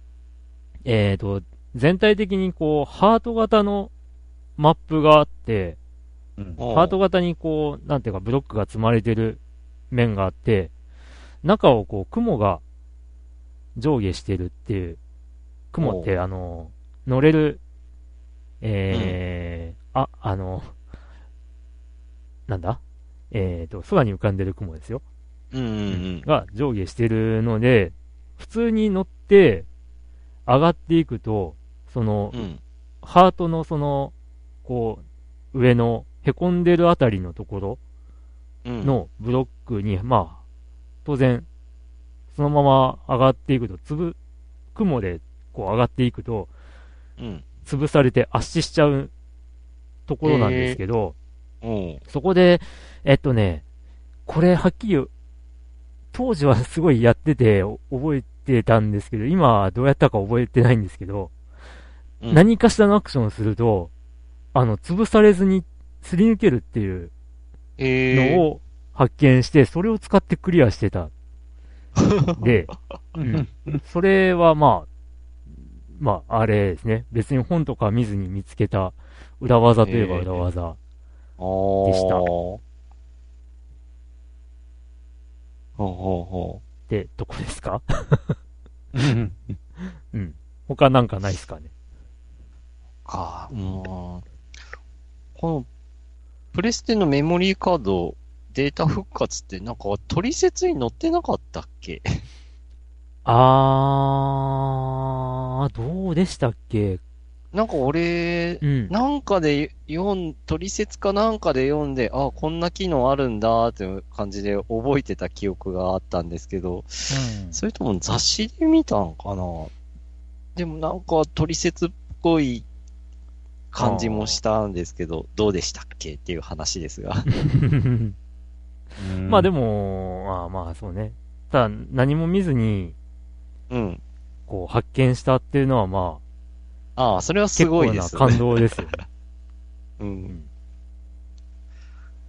全体的にこう、ハート型のマップがあって、うん、ハート型にこう、なんていうかブロックが積まれてる面があって、中をこう、雲が上下してるっていう、雲って乗れる、うん、なんだ？空に浮かんでる雲ですよ。うんうんうん、が上下してるので、普通に乗って上がっていくと、その、うん、ハートのその、こう、上の、凹んでるあたりのところのブロックに、うん、まあ、当然、そのまま上がっていくと、雲でこう上がっていくと、うん、潰されて圧死しちゃうところなんですけど、そこで、これはっきり、当時はすごいやってて、覚えてたんですけど、今はどうやったか覚えてないんですけど、うん、何かしらのアクションをすると、潰されずに、すり抜けるっていうのを発見して、それを使ってクリアしてた。で、うん、それはまあ、あれですね。別に本とか見ずに見つけた裏技といえば裏技でした。ほうほうほう。って、どこですか？うん。他なんかないですかね。このプレステのメモリーカードデータ復活ってなんか取説に載ってなかったっけ？どうでしたっけ？なんか俺、うん、なんかで取説かなんかで読んで、あ、こんな機能あるんだっていう感じで覚えてた記憶があったんですけど、うん、それとも雑誌で見たんかな？でもなんか取説っぽい感じもしたんですけど、どうでしたっけっていう話ですが、うん、まあでもまあそうね。ただ何も見ずに、うん、こう発見したっていうのはまあ、それはすごいですね。結構な感動ですよね。うん。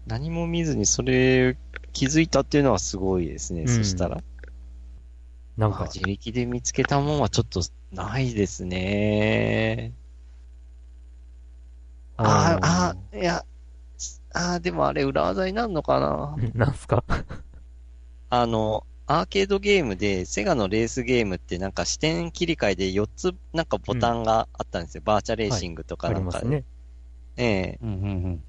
何も見ずにそれ気づいたっていうのはすごいですね。うん、そしたらなんか自力で見つけたもんはちょっとないですね。いや、でもあれ裏技になるのかな？なんすか？アーケードゲームで、セガのレースゲームってなんか視点切り替えで4つなんかボタンがあったんですよ。うん、バーチャレーシングとかなんかで。はい、ええーうんうん。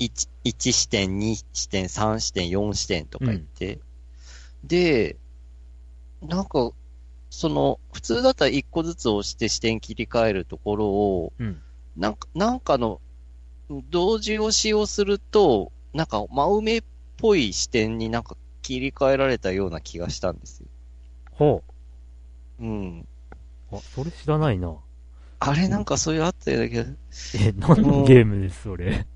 1視点、2視点、3視点、4視点とか言って。うん、で、なんか、普通だったら1個ずつ押して視点切り替えるところを、うんなんかの、同時押しをすると、なんか真埋めっぽい視点になんか切り替えられたような気がしたんですよ。ほう。うん。あ、それ知らないな。あれなんかそういうあったやだけど。何のゲームです、それ。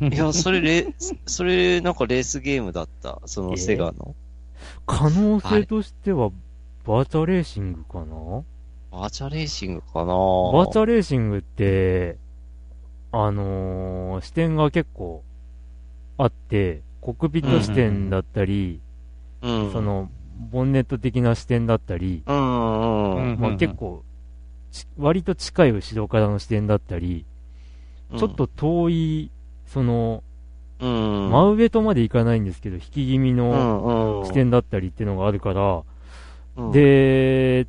いや、それなんかレースゲームだった。そのセガの。可能性としては、バーチャレーシングかな？バーチャレーシングかな？バーチャレーシングって、視点が結構あって、コックピット視点だったり、うん、その、ボンネット的な視点だったり、まあ、結構、割と近い後ろからの視点だったり、ちょっと遠い、その、真上とまでいかないんですけど、引き気味の視点だったりっていうのがあるから、で、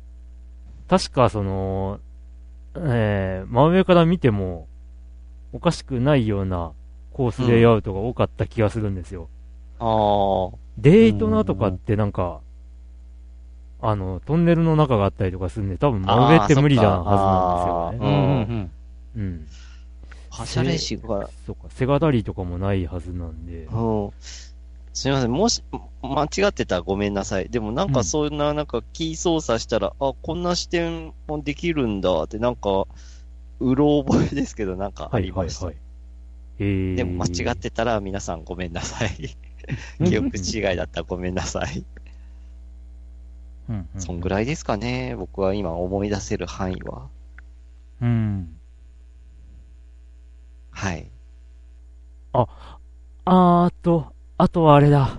確かその、真上から見てもおかしくないようなコースレイアウトが多かった気がするんですよ。デイトナとかってなんか、トンネルの中があったりとかするんで、多分真上って無理なはずなんですよね。バーチャレーシングが。そうか、セガダリーとかもないはずなんで。すみません、もし、間違ってたらごめんなさい。でもなんかそんな、なんかキー操作したら、あ、こんな視点もできるんだって、なんか、うろ覚えですけど、なんかありました。でも間違ってたら皆さんごめんなさい。記憶違いだったらごめんなさい。そんぐらいですかね、僕は今思い出せる範囲は。はい。あとはあれだ。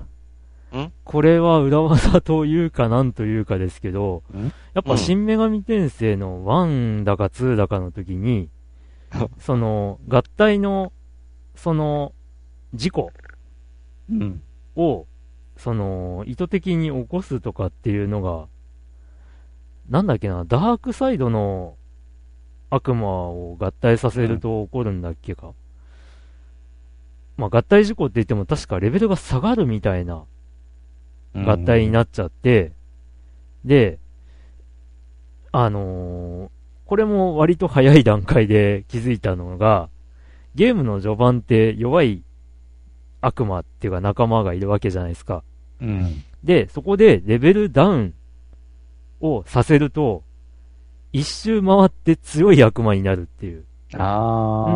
これは裏技というかなんというかですけど、やっぱ新女神転生の1だか2だかの時に、その合体のその事故を、その意図的に起こすとかっていうのが、なんだっけな、ダークサイドの悪魔を合体させると起こるんだっけか。まあ合体事故って言っても確かレベルが下がるみたいな合体になっちゃって、で、これも割と早い段階で気づいたのが、ゲームの序盤って弱い悪魔っていうか仲間がいるわけじゃないですか。で、そこでレベルダウンをさせると、一周回って強い悪魔になるっていう。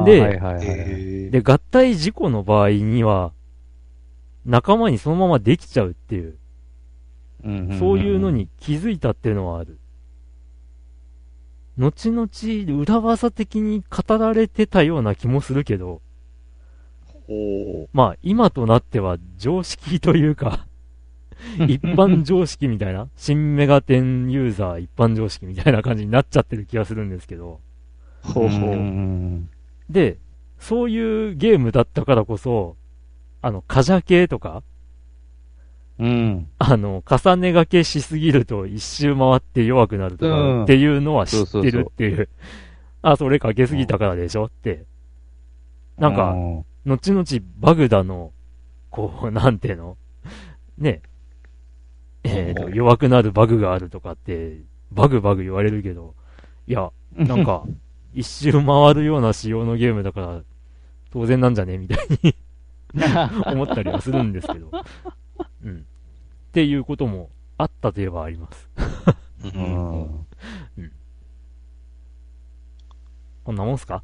で、で、合体事故の場合には、仲間にそのままできちゃうっていう、そういうのに気づいたっていうのはある。後々、裏技的に語られてたような気もするけど、まあ、今となっては常識というか、一般常識みたいな、新メガテンユーザー一般常識みたいな感じになっちゃってる気がするんですけど、で、そういうゲームだったからこそ、カジャ系とか、重ねがけしすぎると一周回って弱くなるとかっていうのは知ってるっていう、あ、それかけすぎたからでしょって、なんか、後々バグだの、こう、なんていうの、ね、弱くなるバグがあるとかって、バグ言われるけど、いや、なんか、一周回るような仕様のゲームだから、当然なんじゃねみたいに思ったりはするんですけど。っていうこともあったといえばあります。こんなもんすか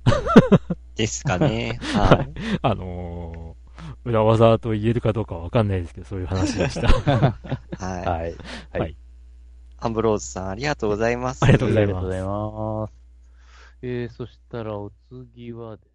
ですかね。はい。裏技と言えるかどうかはわかんないですけど、そういう話でした。はい。アンブローズさん、ありがとうございます。ありがとうございます。そしたらお次はです